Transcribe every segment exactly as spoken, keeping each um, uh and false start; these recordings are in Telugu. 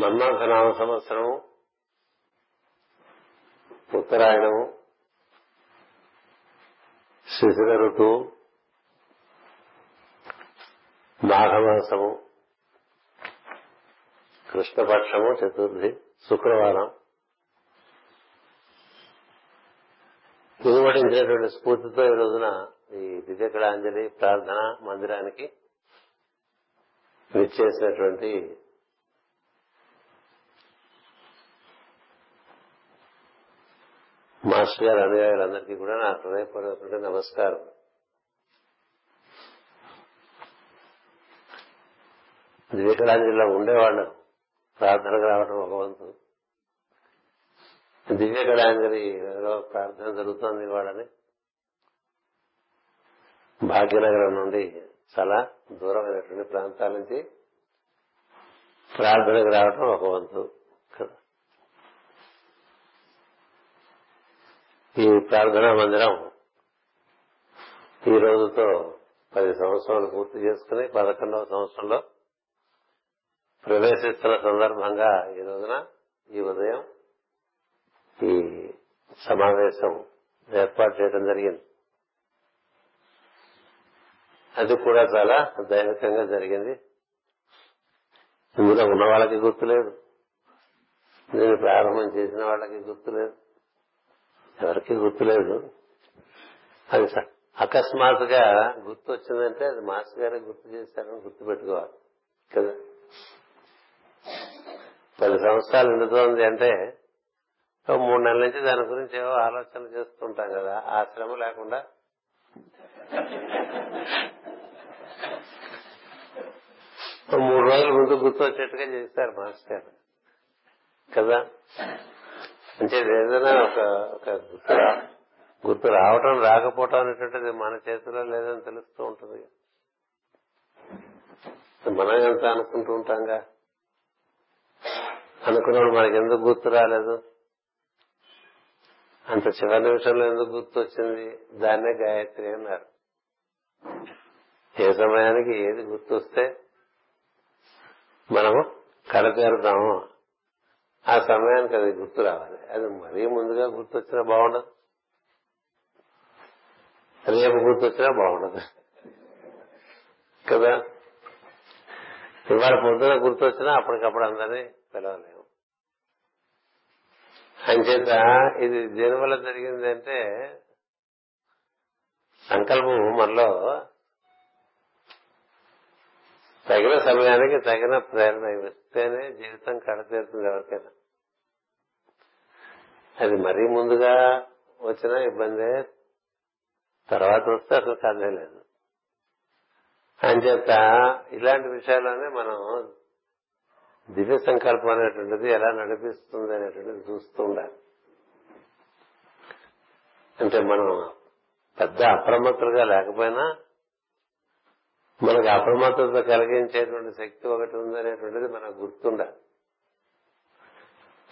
మన్మథ నామ సంవత్సరము, ఉత్తరాయణము, శిశిర ఋతువు, మాఘమాసము, కృష్ణపక్షము, చతుర్థి, శుక్రవారం ఇవ్వడించినటువంటి స్ఫూర్తితో ఈ రోజున ఈ దివ్యకళాంజలి ప్రార్థన మందిరానికి విచ్చేసినటువంటి మాస్టర్ గారు, అనుయాయులందరికీ కూడా నా హృదయపూర్వక నమస్కారం. దివ్యకళాంజలిలో ఉండేవాళ్ళు ప్రార్థనకు రావడం ఒక వంతు, దివ్యకళాంజలిలో ప్రార్థన జరుగుతోంది వాళ్ళని భాగ్యనగరం నుండి చాలా దూరమైనటువంటి ప్రాంతాల నుంచి ప్రార్థనకు రావడం ఒక వంతు. ఈ ప్రార్థనా మందిరం ఈ రోజుతో పది సంవత్సరాలు పూర్తి చేసుకుని పదకొండవ సంవత్సరంలో ప్రవేశిస్తున్న సందర్భంగా ఈ రోజున ఈ ఉదయం ఈ సమావేశం ఏర్పాటు చేయడం జరిగింది. అది కూడా చాలా దైవికంగా జరిగింది. ఇందులో ఉన్న వాళ్ళకి గుర్తులేదు, నేను ప్రారంభం చేసిన వాళ్ళకి గుర్తులేదు, ఎవరికి గుర్తులేదు. అది అకస్మాత్తుగా గుర్తు వచ్చిందంటే అది మాస్టర్ గారే గుర్తు చేశారని గుర్తు పెట్టుకోవాలి కదా. పది సంవత్సరాలు నిండుతోంది అంటే మూడు నెలల నుంచి దాని గురించి ఏవో ఆలోచన చేస్తుంటాం కదా. ఆ శ్రమ లేకుండా మూడు రోజుల ముందు గుర్తు వచ్చేట్టుగా చేశారు మాస్టర్ గారు కదా. అంటే ఏదైనా ఒక గుర్తు గుర్తు రావటం రాకపోవటం అనేటువంటిది మన చేతిలో లేదని తెలుస్తూ ఉంటుంది. మనం ఎంత అనుకుంటూ ఉంటాంగా, అనుకున్నాడు మనకి ఎందుకు గుర్తు రాలేదు, అంత చివరి నిమిషంలో ఎందుకు గుర్తు వచ్చింది, దాన్నే గాయత్రి అన్నారు. ఏ సమయానికి ఏది గుర్తొస్తే మనము కడతేరుతామో ఆ సమయానికి అది గుర్తు రావాలి. అది మరీ ముందుగా గుర్తొచ్చినా బాగుండదు, రేపు గుర్తొచ్చినా బాగుండదు కదా. ఇవాళ పొద్దున గుర్తొచ్చినా అప్పటికప్పుడు అందరినీ పిలవలేము. అంచేత ఇది దేనివల్ల జరిగింది అంటే సంకల్పం మనలో తగిన సమయానికి తగిన ప్రేరణ ఇస్తేనే జీవితం కడతీరుతుంది ఎవరికైనా. అది మరీ ముందుగా వచ్చినా ఇబ్బందే, తర్వాత వస్తే అసలు కదే లేదు. అంచేత ఇలాంటి విషయాల్లోనే మనం దివ్య సంకల్పం అనేటువంటిది ఎలా నడిపిస్తుంది అనేటువంటిది చూస్తూ ఉండాలి. అంటే మనం పెద్ద అప్రమత్తలుగా లేకపోయినా మనకు అప్రమత్తత కలిగించేటువంటి శక్తి ఒకటి ఉందనేటువంటిది మనకు గుర్తుండాలి.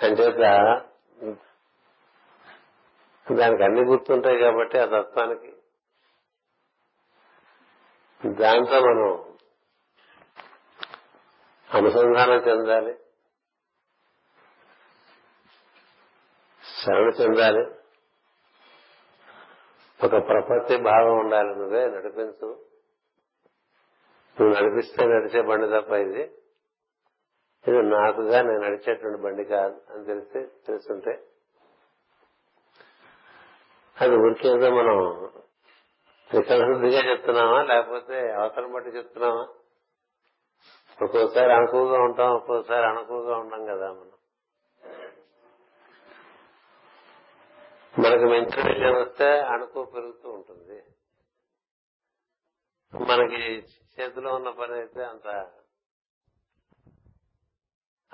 అంచేత దానికి అన్ని గుర్తుంటాయి కాబట్టి ఆ తత్వానికి దాంతో మనం అనుసంధానం చెందాలి, శరణ చెందాలి. ఒక ప్రపత్తి భావం ఉండాలి. నువ్వే నడిపించు, నువ్వు నడిపిస్తే నడిచే బండి తప్ప ఇది ఇది నాకుగా నేను నడిచేటువంటి బండి కాదు అని తెలిస్తే తెలుసుంటే అది ఊరికేదో మనం వికృతిగా చెప్తున్నామా లేకపోతే అవసరం బట్టి చెప్తున్నామా. ఒక్కోసారి అనుకువగా ఉంటాం, ఒక్కోసారి అనుకువగా ఉంటాం కదా. మనం మనకు మంచి విషయం వస్తే అణుకు పెరుగుతూ ఉంటుంది, మనకి చేతిలో ఉన్న పని అయితే అంత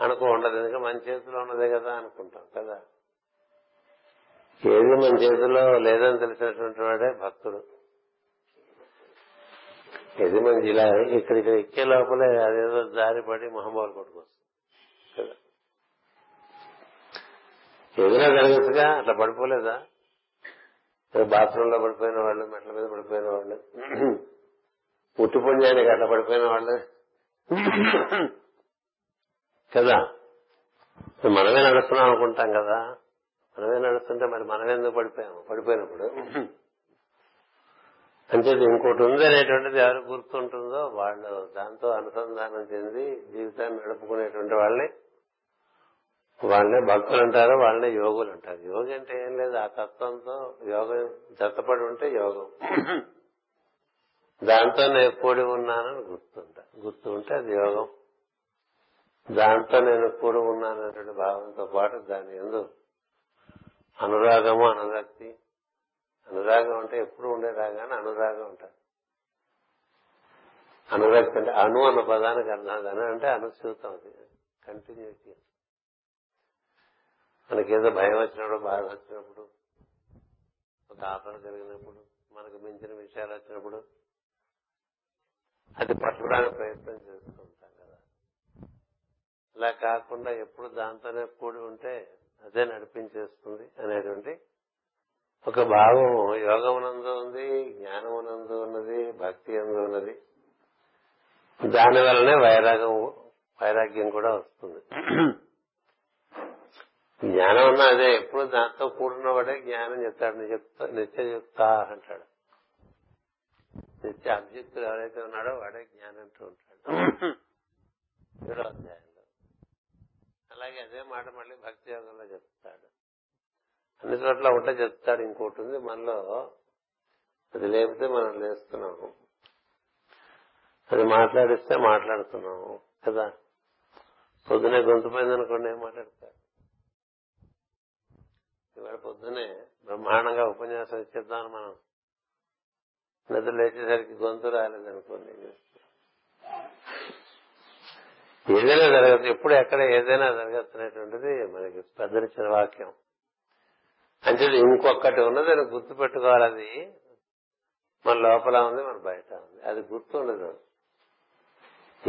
అణుకు ఉండదు. ఎందుకంటే మన చేతిలో ఉన్నదే కదా అనుకుంటాం కదా. ఏది మన చేతిలో లేదని తెలిసినటువంటి వాడే భక్తుడు. ఇది మంచి ఇలా ఇక్కడ ఇక్కడ ఎక్కే లోపలే అదేదో దారిపడి మహంబాబులు కొట్టుకొస్తుంది కదా. ఏదైనా జరగచ్చుగా, అట్లా పడిపోలేదా? బాత్రూమ్ లో పడిపోయిన వాళ్ళు, మెట్ల మీద పడిపోయిన వాళ్ళు, పుట్టి పుణ్యానికి అట్లా పడిపోయిన వాళ్ళు కదా. మనమే నడుస్తున్నాం అనుకుంటాం కదా, మనమే నడుస్తుంటే మరి మనం ఎందుకు పడిపోయాము? పడిపోయినప్పుడు అంటే ఇంకోటి ఉంది అనేటువంటిది ఎవరు గుర్తుంటుందో వాళ్ళు దాంతో అనుసంధానం చెంది జీవితాన్ని నడుపుకునేటువంటి వాళ్ళే వాళ్ళే భక్తులు అంటారు, వాళ్ళే యోగులు అంటారు. యోగి అంటే ఏం లేదు, ఆ తత్వంతో యోగం జతపడి ఉంటే యోగం, దాంతో నేను కూడి ఉన్నానని గుర్తుంటా గుర్తు ఉంటే అది యోగం. దాంతో నేను కూడి ఉన్నానటువంటి భావంతో పాటు దాని ఎందు అనురాగము, అనురక్తి. అనురాగం అంటే ఎప్పుడు ఉండే రాగానే అనురాగం ఉంటారు. అనురక్తి అంటే అను అన్న పదానికి అర్థం, అను అంటే అనుసూతం, అది కంటిన్యూటీ. మనకేదో భయం వచ్చినప్పుడు, బాధ వచ్చినప్పుడు, ఒక ఆపద జరిగినప్పుడు, మనకు మించిన విషయాలు వచ్చినప్పుడు అది పట్టుకోవడానికి ప్రయత్నం చేస్తూ ఉంటాం కదా. అలా కాకుండా ఎప్పుడు దాంతోనే కూడి ఉంటే అదే నడిపించేస్తుంది అనేటువంటి ఒక భావం యోగమునందు ఉంది, జ్ఞానమునందు ఉన్నది, భక్తి యందు ఉన్నది. దాని వల్లనే వైరాగం వైరాగ్యం కూడా వస్తుంది. జ్ఞానం అన్నా అదే, ఎప్పుడు దాంతో కూడినవాడే జ్ఞానం చెప్తాడు. నేను చెప్తా నిత్య చెప్తా అంటాడు. నిత్య అభ్యక్తులు ఎవరైతే ఉన్నాడో వాడే జ్ఞానం అంటూ ఉంటాడు ఏడో అధ్యాయంలో. అలాగే అదే మాట మళ్ళీ భక్తి యోగంలో చెప్తాడు. అన్ని చోట్ల ఒకటే చెప్తాడు. ఇంకోటి ఉంది మనలో, అది లేపితే మనం లేస్తున్నాము, అది మాట్లాడిస్తే మాట్లాడుతున్నాము కదా. పొద్దునే గొంతుపోయిందనుకోండి ఏం మాట్లాడతాడు? ఇవాళ పొద్దునే బ్రహ్మాండంగా ఉపన్యాసం ఇచ్చేద్దామని మనం నిద్ర లేచేసరికి గొంతు రాలేదనుకోండి ఏదైనా జరగచ్చు. ఎప్పుడు ఎక్కడ ఏదైనా జరగచ్చునేటువంటిది మనకి పెద్దలిచ్చిన వాక్యం. అంటే ఇంకొకటి ఉన్నది అని గుర్తు పెట్టుకోవాలి. అది మన లోపల ఉంది, మన బయట ఉంది, అది గుర్తు ఉండదు.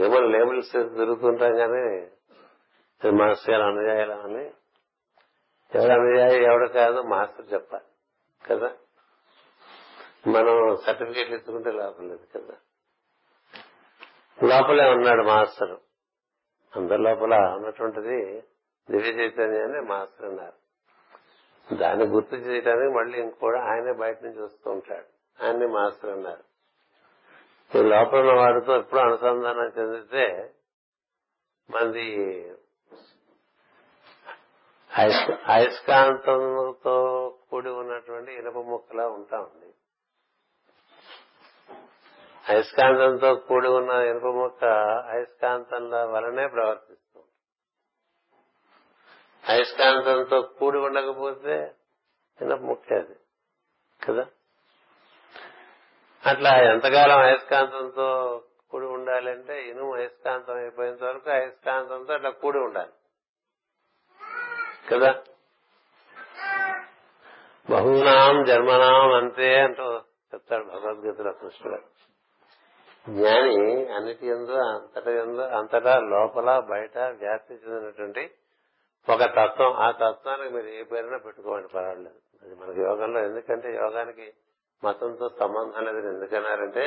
ఏమో లేబుల్స్ దొరుకుతుంటాం కానీ మాస్టర్ అనుయాయులు అని, ఎవడ అనుయాయి ఎవడ కాదు మాస్టర్ చెప్పాలి కదా. మనం సర్టిఫికేట్లు ఇచ్చుకుంటే లోపల లేదు కదా, లోపలే ఉన్నాడు మాస్టర్. అందరి లోపల ఉన్నటువంటిది దివ్య చైతన్యాన్ని మాస్టర్ అన్నారు. దాన్ని గుర్తు చేయడానికి మళ్ళీ ఇంకోటి ఆయనే బయట నుంచి వస్తూ ఉంటాడు, ఆయన్ని మాస్టర్ అన్నారు. ఈ లోపల ఉన్న వాడితో ఎప్పుడు అనుసంధానం చెందితే మనది అయస్కాంతంతో కూడి ఉన్నటువంటి ఇనుప ముక్కలా ఉంటా ఉంది. అయస్కాంతంతో కూడి ఉన్న ఇనుప ముక్క అయస్కాంతంలో వలనే ప్రవర్తిస్తుంది. అయస్కాంతంతో కూడి ఉండకపోతే ఇనుప ముక్కే అది కదా. అట్లా ఎంతకాలం అయస్కాంతంతో కూడి ఉండాలంటే ఇనుము అయస్కాంతం అయిపోయేంత వరకు అయస్కాంతంతో అట్లా కూడి ఉండాలి కదా. బహునాం జన్మనాం అంతే అంటూ చెప్తాడు భగవద్గీతలో కృష్ణుడు. జ్ఞాని అన్నిటి యందు అంతట యందు అంతటా లోపల బయట వ్యాప్తి చెందినటువంటి ఒక తత్వం. ఆ తత్వానికి మీరు ఏ పేరునా పెట్టుకోండి పర్వాలేదు, అది మనకి యోగంలో. ఎందుకంటే యోగానికి మతంతో సంబంధం అనేది ఎందుకన్నారంటే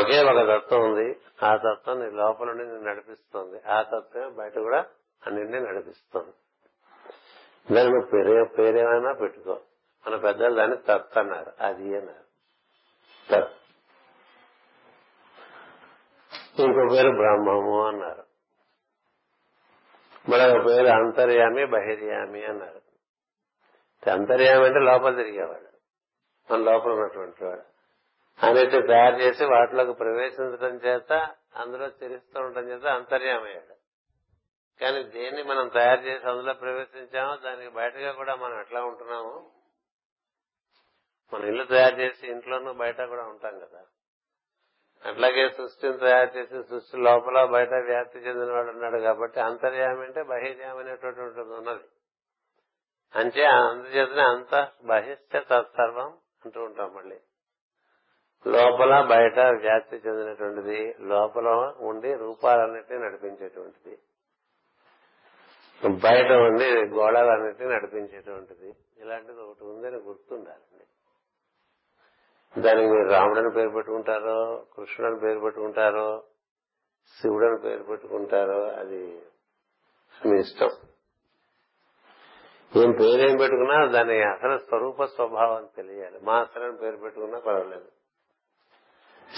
ఒకే ఒక తత్వం ఉంది, ఆ తత్వం నీ లోపల నుండి నడిపిస్తుంది, ఆ తత్వమే బయట కూడా అన్నింటినీ నడిపిస్తుంది. దాన్ని నువ్వు పేరే పేరేమైనా పెట్టుకో. మన పెద్దలు దాన్ని తత్ అన్నారు, అది అన్నారు. ఇంకో పేరు బ్రహ్మము అన్నారు, మరొక పేరు అంతర్యామి బహిర్యామి అన్నారు. అంతర్యామి అంటే లోపల తిరిగేవాడు, మన లోపల ఉన్నటువంటి వాడు. అనేక తయారు చేసి వాటిలోకి ప్రవేశించడం చేత, అందులో చిరుస్తూ ఉండటం చేత అంతర్యామి అయ్యాడు. కానీ దేన్ని మనం తయారు చేసి అందులో ప్రవేశించామో దానికి బయటగా కూడా మనం ఎట్లా ఉంటున్నాము? మన ఇల్లు తయారు చేసి ఇంట్లోనూ బయట కూడా ఉంటాం కదా. అట్లాగే సృష్టిని తయారు చేసి సృష్టి లోపల బయట వ్యాప్తి చెందిన వాడు ఉన్నాడు. కాబట్టి అంతర్యామి అంటే బహిర్యామి అనేటువంటి ఉన్నది. అంటే అందుచేతనే అంత బహిష్ట తత్సర్వం అంటూ ఉంటాం. మళ్ళీ లోపల బయట వ్యాప్తి చెందినటువంటిది, లోపల ఉండి రూపాలన్నింటినీ నడిపించేటువంటిది, బయట ఉండి గోడలన్నింటినీ నడిపించేటువంటిది, ఇలాంటిది ఒకటి ఉందని గుర్తుండాలండి. దానికి మీరు రాముడని పేరు పెట్టుకుంటారో, కృష్ణుడని పేరు పెట్టుకుంటారో, శివుడని పేరు పెట్టుకుంటారో, అది మీ ఇష్టం. ఏం పేరేం పెట్టుకున్నా దాని అసలు స్వరూప స్వభావం తెలియాలి. మా అసలు పేరు పెట్టుకున్నా పర్వాలేదు,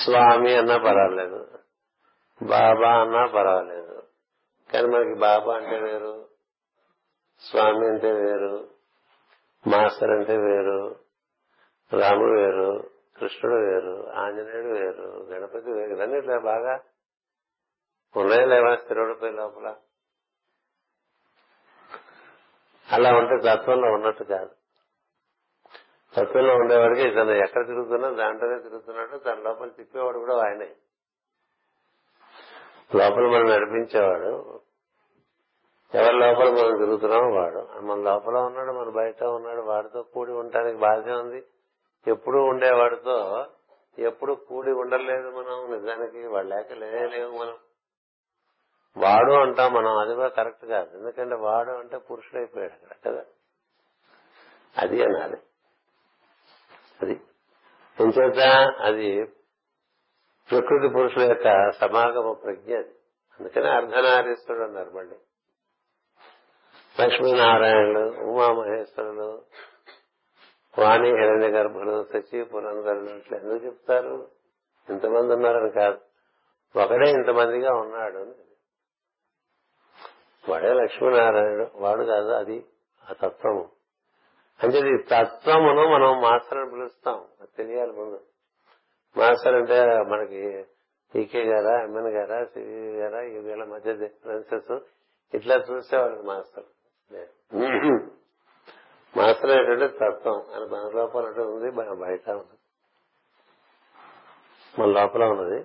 స్వామి అన్నా పర్వాలేదు, బాబా అన్నా పర్వాలేదు. కానీ మనకి బాబా అంటే వేరు, స్వామి అంటే వేరు, మాస్టర్ అంటే వేరు, రాముడు వేరు, కృష్ణుడు వేరు, ఆంజనేయుడు వేరు, గణపతి వేరు. ఇవన్నీ ఇట్లా బాగా ఉన్నాయి లేవా స్థిరుడిపోయి లోపల. అలా ఉంటే తత్వంలో ఉన్నట్టు కాదు. తత్వంలో ఉండేవాడికి తను ఎక్కడ తిరుగుతున్నా దాంట్లోనే తిరుగుతున్నట్టు తన లోపల తిప్పేవాడు కూడా ఆయనే. లోపల మనం నడిపించేవాడు ఎవరి లోపల మనం తిరుగుతున్నామో వాడు. మన లోపల ఉన్నాడు, మన బయట ఉన్నాడు, వాడితో కూడి ఉండటానికి బాధ్యత ఉంది. ఎప్పుడు ఉండేవాడితో ఎప్పుడు కూడి ఉండలేదు మనం. నిజానికి వాడు లేక లేవు మనం. వాడు అంటాం మనం, అది కూడా కరెక్ట్ కాదు. ఎందుకంటే వాడు అంటే పురుషుడు అయిపోయాడు అక్కడ కదా, అది అనాలి. అది ఎంచేత అది ప్రకృతి పురుషుల యొక్క సమాగమ ప్రజ్ఞ. అది అందుకనే అర్ధనారీశ్వరుడు అన్నారు. మళ్ళీ లక్ష్మీనారాయణుడు, ఉమామహేశ్వరుడు, వాణి హిరణ్య గర్భుడు, శచి పురంధరుడు, ఇట్లా ఎందుకు చెప్తారు? ఇంతమంది ఉన్నారని కాదు, ఒకడే ఇంతమందిగా ఉన్నాడు. వాడే లక్ష్మీనారాయణుడు, వాడు కాదు. అది ఆ తత్వము. అంటే ఈ తత్వమును మనం మాస్టర్ అని పిలుస్తాం, అది తెలియాలి ముందు. మాస్టర్ అంటే మనకి ఈకే గారా, ఎమ్మెన్ గారా, సివి గారా, ఈ వీళ్ళ మధ్య డిఫరెన్సెస్ ఇట్లా చూసేవాళ్ళకి మాస్టర్. మాస్టర్ ఏంటంటే తత్వం అని మన లోపల ఉంది, బయట ఉన్నది. మన లోపల ఉన్నది,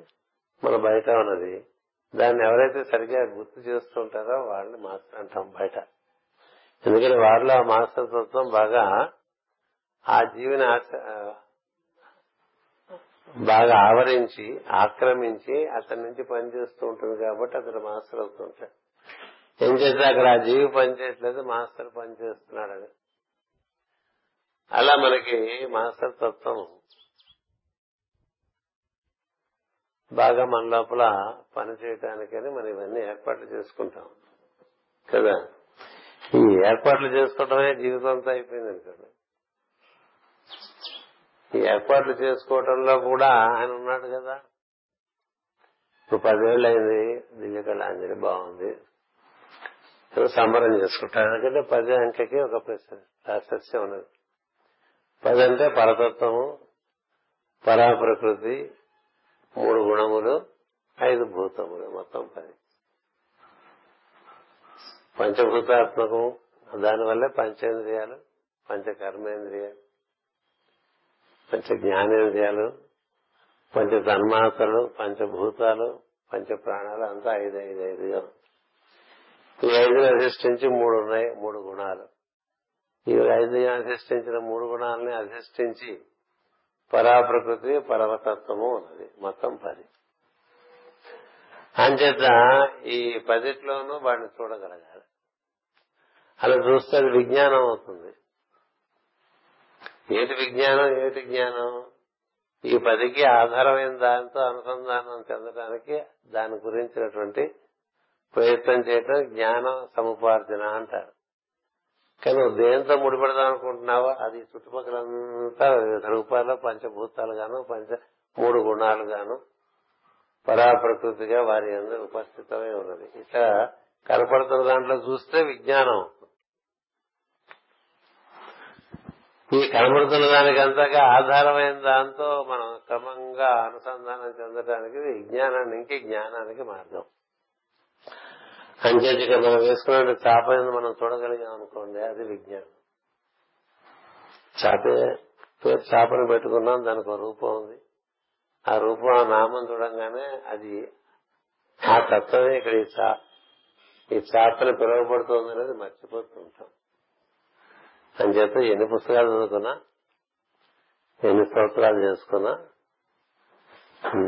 మన బయట ఉన్నది. దాన్ని ఎవరైతే సరిగ్గా గుర్తు చేస్తూ ఉంటారో వాళ్ళని మాస్టర్ అంటాం బయట. ఎందుకంటే వాళ్ళలో ఆ మాస్టర్ తత్వం బాగా ఆ జీవిని బాగా ఆవరించి ఆక్రమించి అతని నుంచి పనిచేస్తూ ఉంటుంది. కాబట్టి అతను మాస్టర్ అవుతూ ఉంటాడు. ఏం చేస్తే అక్కడ ఆ జీవి పనిచేయట్లేదు, మాస్టర్ పనిచేస్తున్నాడు. అది అలా మనకి మాస్టర్ తత్వం బాగా మన లోపల పనిచేయటానికని మనం ఇవన్నీ ఏర్పాట్లు చేసుకుంటాం కదా. ఈ ఏర్పాట్లు చేసుకోవటమే జీవితంతో అయిపోయింది అనుకోండి. ఈ ఏర్పాట్లు చేసుకోవటంలో కూడా ఆయన ఉన్నాడు కదా. ఇప్పుడు పదివేళ్ళు అయింది, దివ్యకళాంజలి బాగుంది, సంబరం చేసుకుంటాను. ఎందుకంటే పది అంకెకి ఒక ప్రాశస్యం ఉన్నది. పది అంటే పరతత్వము, పరాప్రకృతి, మూడు గుణములు, ఐదు భూతములు, మొత్తం పది. పంచభూతాత్మకము, దానివల్లే పంచేంద్రియాలు, పంచ కర్మేంద్రియాలు, పంచ జ్ఞానేంద్రియాలు, పంచ తన్మాత్రలు, పంచభూతాలు, పంచ ప్రాణాలు, అంతా ఐదు ఐదు ఐదుగా. ఈ ఐదుని అధిష్ఠించి మూడు ఉన్నాయి, మూడు గుణాలు. ఈ ఐదుని అధిష్ఠించిన మూడు గుణాలని అధిష్ఠించి పరాప్రకృతి, పరమతత్వము ఉన్నది, మొత్తం పది. అంచేత ఈ పదిట్లోనూ వాడిని చూడగలగాలి. అలా చూస్తే అది విజ్ఞానం అవుతుంది. ఏటి విజ్ఞానం, ఏటి జ్ఞానం? ఈ పదికి ఆధారమైన దానితో అనుసంధానం చెందడానికి దాని గురించినటువంటి ప్రయత్నం చేయటం జ్ఞాన సముపార్జన అంటారు. కానీ నువ్వు దేంతో ముడిపడదాం అనుకుంటున్నావో అది చుట్టుపక్కలంతా వివిధ రూపాల్లో పంచభూతాలు గాను, పంచ మూడు గుణాలు గాను పరాప్రకృతిగా వారి అందరూ ఉపస్థితమై ఉన్నది. ఇట్లా కనపడుతున్న దాంట్లో చూస్తే విజ్ఞానం. ఈ కనబడుతున్న దానికంతగా ఆధారమైన దాంతో మనం క్రమంగా అనుసంధానం చెందడానికి విజ్ఞానాన్ని ఇంకే జ్ఞానానికి మార్గం. అంచేత ఇక్కడ మనం వేసుకున్న చాప మనం చూడగలిగాం అనుకోండి, అది విజ్ఞానం. చాప పేరు చాపను పెట్టుకున్నాం, దానికి ఒక రూపం ఉంది. ఆ రూపం నామం చూడంగానే అది ఆ తత్వమే ఇక్కడ ఈ చా ఈ చాపను పిలువబడుతుంది అనేది మర్చిపోతూ ఉంటాం. అంచేత ఎన్ని పుస్తకాలు చదువుకున్నా, ఎన్ని స్తోత్రాలు చేసుకున్నా,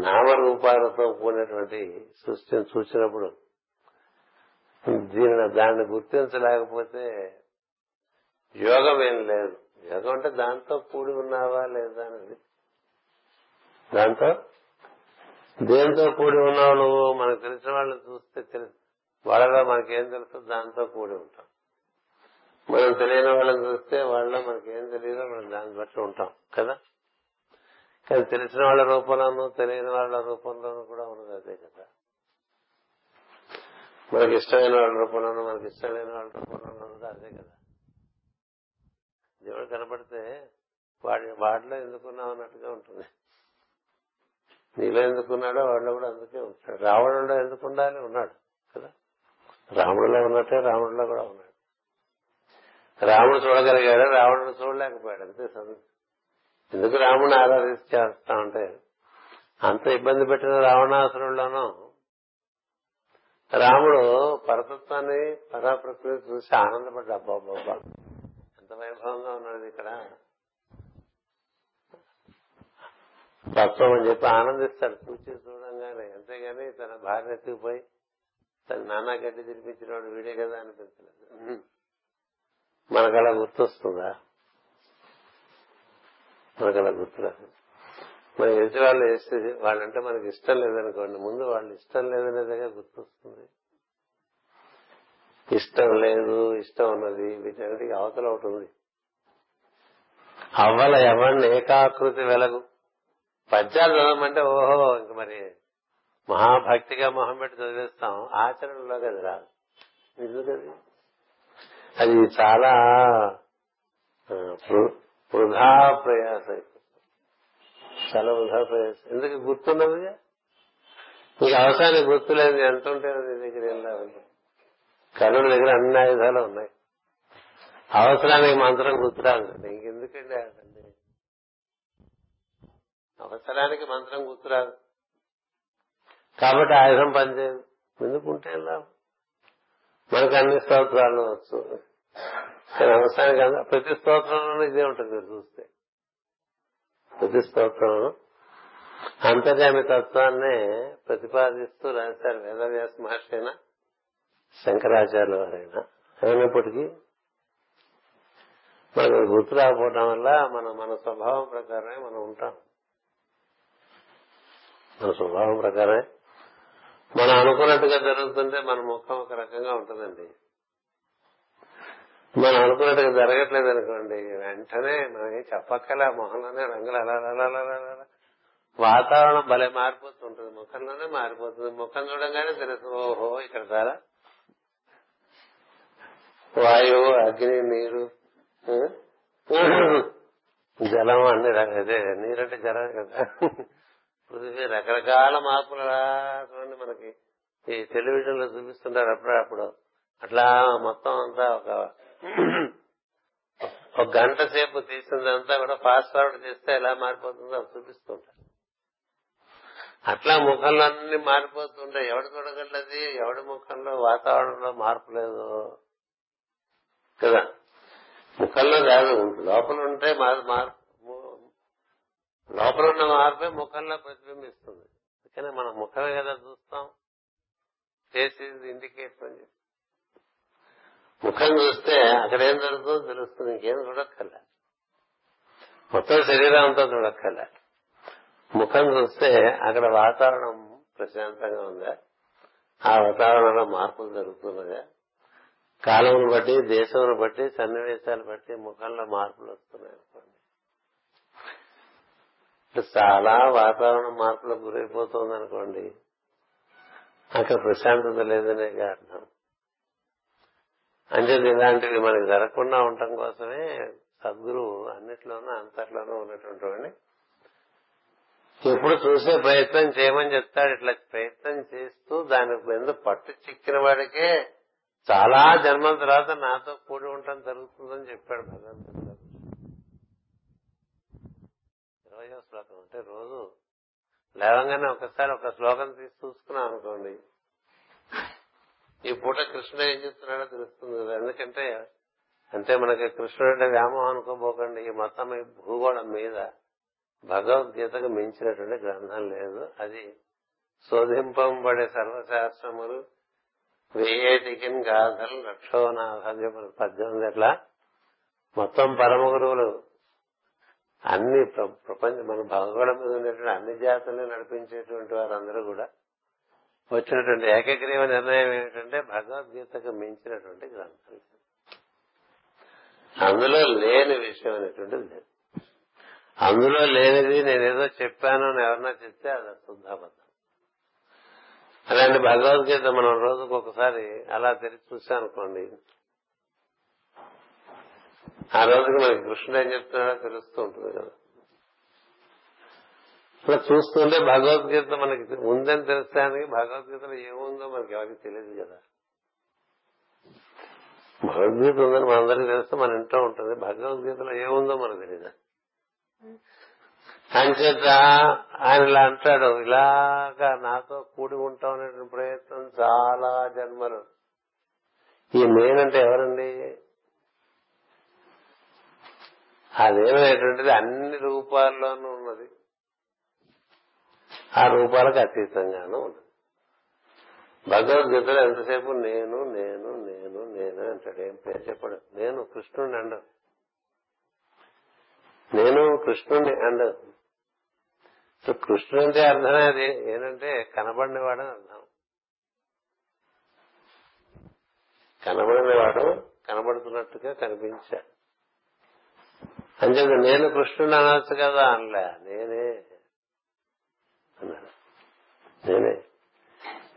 నామరూపాలతో కూడినటువంటి సృష్టిని చూసినప్పుడు దీనిని దాన్ని గుర్తించలేకపోతే యోగం ఏం లేదు. యోగం అంటే దాంతో కూడి ఉన్నావా లేదా అనేది. దాంతో దేంతో కూడి ఉన్నావు నువ్వు? మనకు తెలిసిన వాళ్ళు చూస్తే తెలుసు. వాళ్ళలో మనకేం తెలుసు దాంతో కూడి ఉంటాం. మనం తెలియని వాళ్ళని చూస్తే వాళ్ళలో మనకేం తెలియదో మనం దాన్ని బట్టి ఉంటాం కదా. కానీ తెలిసిన వాళ్ళ రూపంలోనూ తెలియని వాళ్ళ రూపంలోనూ కూడా ఉన్నది అదే కదా. మనకి ఇష్టమైన వాళ్ళ రూపంలోనూ మనకి ఇష్టం లేని వాళ్ళ రూపంలోనూ ఉన్నది అదే కదా. దేవుడు కనపడితే వాడి వాడిలో ఎందుకున్నావు అన్నట్టుగా ఉంటుంది. నీలో ఎందుకున్నాడో వాళ్ళు కూడా అందుకే ఉంటాడు. రావణుల్లో ఎందుకు ఉండాలి ఉన్నాడు కదా. రాముడిలో ఉన్నట్టే రాముడిలో కూడా ఉన్నాడు. రాముడు చూడగలిగాడు, రావణుడు చూడలేకపోయాడు. అంతే సంగతి. ఎందుకు రాముడిని ఆరాధిస్తా ఉంటే అంత ఇబ్బంది పెట్టిన రావణాసురుల్లోనూ రాముడు పరతత్వాన్ని పరాప్రకృతి చూసి ఆనందపడ్డా. అబ్బాబ్బా ఎంత వైభవంగా ఉన్నాడు ఇక్కడ తత్వం అని చెప్పి ఆనందిస్తాడు చూసి చూడంగానే. అంతేగాని తన భార్య ఎత్తుకుపోయి తన నాన్న గడ్డి తినిపించిన వాడు వీడే కదా అనిపించలేదు. మనకు అలా గుర్తొస్తుందా? మనకు అలా గుర్తురాదు. మన ఎదుటి వాళ్ళు వేస్తే వాళ్ళంటే మనకి ఇష్టం లేదనుకోండి, ముందు వాళ్ళు ఇష్టం లేదనేదిగా గుర్తొస్తుంది. ఇష్టం లేదు, ఇష్టం ఉన్నది, వీటన్నిటికీ అవతల ఒకటి ఉంది. అవ్వల ఎవరిని ఏకాకృతి వెలగు పద్యాలు చదవమంటే ఓహో ఇంక మరి మహాభక్తిగా మొహం పెట్టి చదివేస్తాం. ఆచరణలో కదా రాదు. ఎందుకది? అది చాలా వృధా ప్రయాస అయిపోతుంది. చాలా వృధా ప్రయాస. ఎందుకు గుర్తున్నదిగా నీకు అవసరానికి గుర్తులేదు. ఎంత ఉంటాయో నీ దగ్గర ఏం లేదు. కర్ణుడి దగ్గర అన్ని ఆయుధాలు ఉన్నాయి. అవసరానికి మంత్రం గుర్తురాదు. ఇంకెందుకండి అదండి, అవసరానికి మంత్రం గుర్తురాదు కాబట్టి ఆయుధం పనిచేయదు. ఎందుకుంటే మనకు అన్ని స్తోత్రాలు వచ్చు. కానీ అవసరానికి ప్రతి స్తోత్రంలోనూ ఇదే ఉంటుంది. మీరు చూస్తే ప్రతి స్తోత్రంలో అంతర్యామి తత్వాన్నే ప్రతిపాదిస్తూ రాశారు వేదవ్యాస మహర్షి అయినా శంకరాచార్యుల వారైనా. అయినప్పటికీ మనకు గుర్తు రాకపోవడం వల్ల మనం మన స్వభావం ప్రకారమే మనం ఉంటాం. మన స్వభావం ప్రకారమే మనం అనుకున్నట్టుగా జరుగుతుంటే మన ముఖం ఒక రకంగా ఉంటుందండి. మనం అనుకున్నట్టుగా జరగట్లేదు అనుకోండి, వెంటనే మనం ఏం చెప్పక్కల మొహంలోనే రంగులు అలా అలా వాతావరణం భలే మారిపోతుంటుంది. ముఖంలోనే మారిపోతుంది. ముఖం చూడంగానే తెలుసు ఓహో ఇక్కడ చాలా వాయువు, అగ్ని, నీరు, జలం అన్ని అదే. నీరంటే జలం కదా. పృథివీ రకరకాల మార్పులు చూడండి. మనకి ఈ టెలివిజన్ లో చూపిస్తుంటారు అప్పుడప్పుడు. అట్లా మొత్తం అంతా ఒక ఒక గంట సేపు తీసిందంతా కూడా ఫాస్ట్ ఫార్వర్డ్ చేస్తే ఎలా మారిపోతుందో అవి చూపిస్తుంటారు. అట్లా ముఖంలో అన్ని మారిపోతుంటాయి. ఎవడు చూడగలది? ఎవడి ముఖంలో వాతావరణంలో మార్పు లేదు కదా. ముఖంలో కాదు, లోపల ఉంటే మార్పు. లోపల ఉన్న మార్పే ముఖంలో ప్రతిబింబిస్తుంది. అందుకనే మనం ముఖమే కదా చూస్తాం. ఫేస్ ఈజ్ ఇండికేటర్ అని చెప్పి ముఖం చూస్తే అక్కడేం జరుగుతుందో తెలుస్తుంది. ఇంకేం చూడక్కర్లే, మొత్తం శరీరం అంతా చూడక్కర్లే. ముఖం చూస్తే అక్కడ వాతావరణం ప్రశాంతంగా ఉందా, ఆ వాతావరణంలో మార్పులు జరుగుతున్నదా, కాలమును బట్టి, దేశమును బట్టి, సన్నివేశాలు బట్టి ముఖంలో మార్పులు వస్తున్నాయి అనుకోండి. చాలా వాతావరణ మార్పులకు గురైపోతుంది అనుకోండి, అక్కడ ప్రశాంతత లేదనే అర్థం. అంటే ఇలాంటివి మనకి జరగకుండా ఉండటం కోసమే సద్గురువు అన్నిట్లోనూ అంతట్లోనూ ఉన్నటువంటి వాడిని ఎప్పుడు చూసే ప్రయత్నం చేయమని చెప్తాడు. ఇట్లా ప్రయత్నం చేస్తూ దాని ఎందుకు పట్టు చిక్కిన వాడికే చాలా జన్మల తర్వాత నాతో కూడి ఉండటం జరుగుతుందని చెప్పాడు భగవంతుడు. ఇరవయో శ్లోకం అంటే రోజు లేవంగానే ఒకసారి ఒక శ్లోకం తీసి చూసుకున్నాం అనుకోండి, ఈ పూట కృష్ణుడు ఏం చెప్తున్నాడో తెలుస్తుంది కదా. ఎందుకంటే అంటే మనకి కృష్ణుడు అంటే వ్యామోహం అనుకోబోకండి. ఈ మొత్తం ఈ భూగోళం మీద భగవద్గీతకు మించినటువంటి గ్రంథం లేదు. అది శోధింపబడే సర్వశాస్త్రములు వేయేటికిన్ గాథలు లక్షోనాథ పద్దెనిమిది అట్లా మొత్తం పరమ గురువులు అన్ని ప్రపంచం మన భగవడం మీద ఉండేటువంటి అన్ని జాతుల్ని నడిపించేటువంటి వారందరూ కూడా వచ్చినటువంటి ఏకగ్రీవ నిర్ణయం ఏమిటంటే భగవద్గీతకు మించినటువంటి గ్రంథం, అందులో లేని విషయం అనేటువంటిది లేదు. అందులో లేనిది నేనేదో చెప్పాను అని ఎవరన్నా చెప్తే అది అశుద్ధాబద్ధం. అలాంటి భగవద్గీత మనం రోజుకు ఒకసారి అలా తెరిచి చూసామనుకోండి, ఆ రోజుకి మనకి కృష్ణుడు ఏం చెప్తున్నాడో తెలుస్తూ ఉంటుంది కదా. అలా చూస్తుంటే భగవద్గీత మనకి ఉందని తెలుస్తానికి భగవద్గీతలో ఏముందో మనకి ఎవరికి తెలియదు కదా. భగవద్గీత ఉందని మనందరికీ తెలిస్తే మన ఇంట్లో ఉంటుంది, భగవద్గీతలో ఏముందో మనకు తెలియదు. అంచేత ఆయన ఇలా అంటాడు, ఇలాగా నాతో కూడి ఉంటాం అనేటువంటి ప్రయత్నం చాలా జన్మలు. ఈ నేనంటే ఎవరండి? అదేమనేటువంటిది అన్ని రూపాల్లోనూ ఉన్నది, ఆ రూపాలకు అతీతంగానూ ఉన్నది. భగవద్గీతలో ఎంతసేపు నేను నేను నేను నేను అంటాడు. ఏం పేరు చెప్పాడు? నేను కృష్ణుడిని అండవు, నేను కృష్ణుడిని అండవు. కృష్ణుడు అంటే అర్థమే అది ఏంటంటే కనబడినవాడని అర్థం. కనబడినవాడు కనబడుతున్నట్టుగా కనిపించాడు. అంచేత నేను కృష్ణుడిని అనవచ్చు కదా, అనలే. నేనే అన్నాడు, నేనే,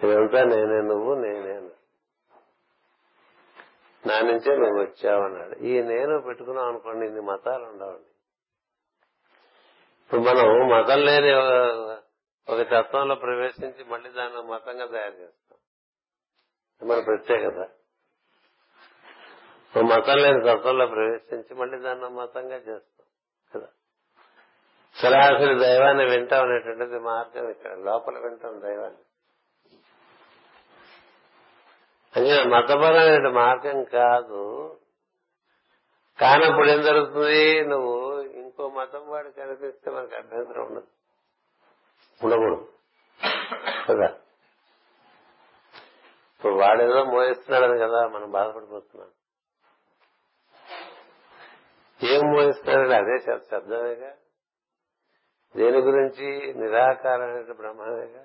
నేనంతా నేనే, నువ్వు నేనే అన్నాడు. నా నుంచే నువ్వు వచ్చావన్నాడు. ఈ నేను పెట్టుకున్నాం అనుకోండి, ఇన్ని మతాలు ఉండవండి. ఇప్పుడు మనం మతం లేని ఒక తత్వంలో ప్రవేశించి మళ్లీ దాన్ని మతంగా తయారు చేస్తాం, మన ప్రత్యేకత. మతం లేని తత్వంలో ప్రవేశించి మళ్లీ దాన్ని మతంగా చేస్తాం కదా. సరాసరి దైవాన్ని వింటాం అనేటువంటిది మార్గం ఇక్కడ, లోపల వింటాం దైవాన్ని. అది మతపరమైన మార్గం కాదు. కానప్పుడు ఏం జరుగుతుంది, నువ్వు ఇంకో మతం వాడు కనిపిస్తే మనకు అభ్యంతరం ఉండదు, ఉండకూడదు కదా. ఇప్పుడు వాడేదో మోయిస్తున్నాడని కదా మనం బాధపడిపోతున్నాం. ఏం మోయిస్తున్నాడంటే అదే శబ్దమేగా, దేని గురించి, నిరాకారమైన బ్రహ్మమేగా.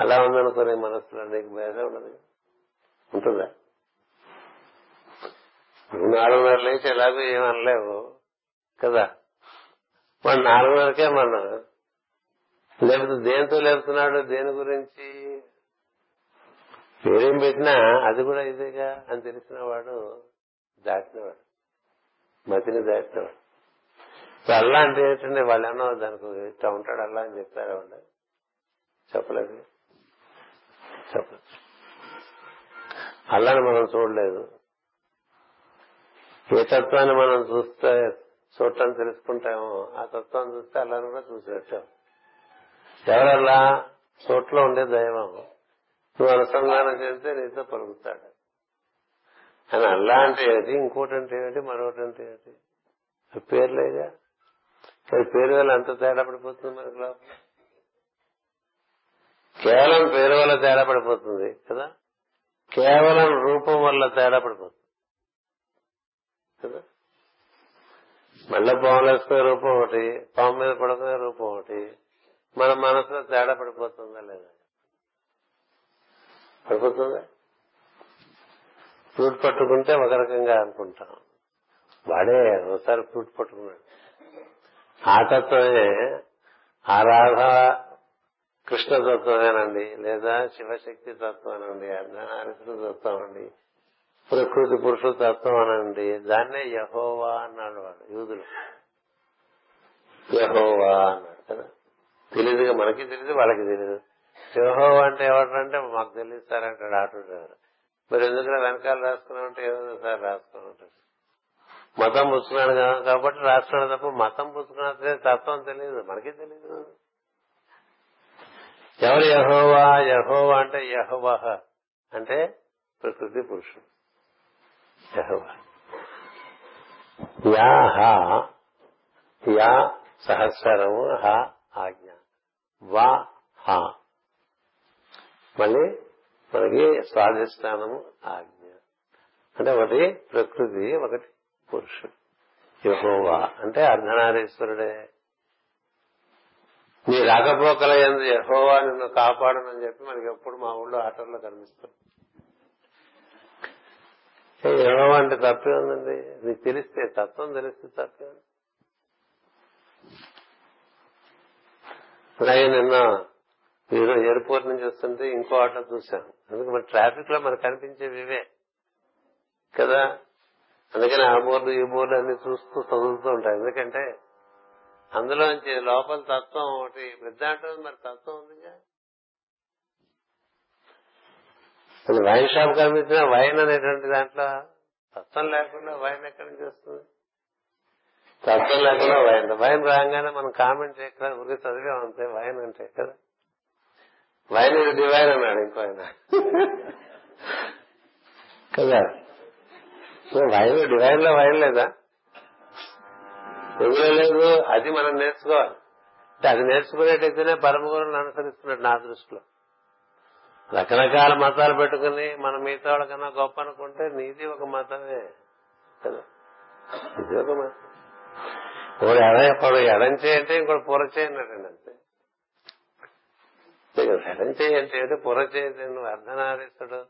అలా ఉందనుకునే మనసులో నీకు భేదం ఉండదు, ఉంటుందా? నువ్వు నాలుగున్నర లేచి ఎలాగో ఏమనలేవు కదా, మన నాలుగున్నరకే మనం లేకపోతే దేంతో లేపుతున్నాడు, దేని గురించి పేరేం పెట్టినా అది కూడా ఇదేగా అని తెలిసిన వాడు దాటినవాడు, మతిని దాటినవాడు. అల్లా అంటే ఏంటంటే వాళ్ళు అన్న దానికి ఇట్లా ఉంటాడు అల్లా అని చెప్పారు. వాళ్ళు చెప్పలేదు, చెప్పలేదు. అల్లాని మనం చూడలేదు. ఏ తత్వాన్ని మనం చూస్తే చూడటం తెలుసుకుంటామో ఆ తత్వాన్ని చూస్తే అల్లాని కూడా చూసేస్తాం. ఎవరల్లా? చోట్లో ఉండే దైవం. నువ్వు అనుసంధానం చేస్తే నీతో పలుకుతాడు అని. అల్లా అంటే ఏమిటి, ఇంకోటి అంటే ఏమిటి, మరొకటి అంటే ఏమిటి, పేర్లేగా. పేరు వల్ల అంత తేడా పడిపోతుంది మనకు లోపల, కేవలం పేరు వల్ల తేడా పడిపోతుంది కదా, కేవలం రూపం వల్ల తేడా పడిపోతుంది కదా. మళ్ళీ పాములేసుకునే రూపం ఒకటి, పాము మీద పడుకునే రూపం ఒకటి. మన మనసులో తేడా పడిపోతుందా లేదా? పడిపోతుందా? ఫ్రూట్ పట్టుకుంటే ఒక రకంగా అనుకుంటాం, వాడే ఒకసారి ఫ్రూట్ పట్టుకున్నాడు. ఆ తత్వమే ఆ రాధ కృష్ణ తత్వమేనండి, లేదా శివశక్తి తత్వం అండి, అర్ధనారీశ్వర తత్వం అండి, ప్రకృతి పురుష తత్వం అనండి. దాన్నే యెహోవా అన్నాడు వాడు, యూదులు యెహోవా అన్నాడు కదా. తెలీదుగా, మనకి తెలియదు, వాళ్ళకి తెలియదు. యెహోవా అంటే ఎవరంటే మాకు తెలియదు సార్ అంటాడు ఆటో డ్రైవర్. మరి ఎందుకంటే వెనకాల రాసుకున్నామంటే ఏదో సార్ రాసుకున్నామంటారు. మతం పుచ్చుకున్నాడు కదా కాబట్టి రాష్ట్రాలు తప్ప, మతం పుచ్చుకున్న తత్వం తెలియదు, మనకి తెలియదు. ఎవరు యెహోవా? యెహోవా అంటే యెహోవాహ్ అంటే ప్రకృతి పురుషుడు. యెహోవా యా హా యా సహస్రము హా ఆజ్ఞ వా హా, మళ్ళీ మనకి స్వాధిష్టానము ఆజ్ఞ అంటే ఒకటి ప్రకృతి, ఒకటి పురుషుడు. యెహోవా అంటే అర్ధనారీశ్వరుడే, నీ రాకపోకల యందు యెహోవా నిన్ను కాపాడనని చెప్పి మనకి ఎప్పుడు మా ఊళ్ళో ఆటల్లో కనిపిస్తాం. యెహోవా అంటే తప్పే ఉందండి, నీకు తెలిస్తే, తత్వం తెలిస్తే తప్పే ఉంది. అలాగే నిన్న ఎయిర్పోర్ట్ నుంచి వస్తుంటే ఇంకో ఆటో చూశాను. అందుకే మన ట్రాఫిక్ లో మనకు కనిపించేవి ఇవే కదా, అందుకని ఆ బోర్డు ఈ బోర్డు అన్ని చూస్తూ చదువుతూ ఉంటాయి. ఎందుకంటే అందులోంచి లోపల తత్వం ఒకటి పెద్దాంటో మరి తత్వం ఉందిగా. వైన్ షాప్ కనిపించిన వైన్ అనేటువంటి దాంట్లో తత్వం లేకుండా వైన్ ఎక్కడి నుంచి వస్తుంది? తత్వం లేకుండా వైన్ వైన్ రాగానే మనం కామెంట్ చేయకుండా ఊరికి చదివే ఉంటే వైన్ అంటే కదా, వైన్ ఇది డివైన్ అన్నాడు ఇంకో ఆయన కదా. వైన్ డివైన్ లో వైన్ లేదా? ఎందులో లేదు. అది మనం నేర్చుకోవాలి. అది నేర్చుకునేటైతేనే పరమ గురువులను అనుసరిస్తున్నాడు. నా దృష్టిలో రకరకాల మతాలు పెట్టుకుని మనం మిగతా వాళ్ళ కన్నా గొప్ప అనుకుంటే నీది ఒక మతమే కదా. ఇది ఒక మతం. ఒకడు ఎడ ఒకడు ఎడంచే అంటే ఇంకోటి పొరచే అన్నాడండి, అంతే. ఎడంచే అంటే పొరచే నువ్వు అర్ధనారీసుడు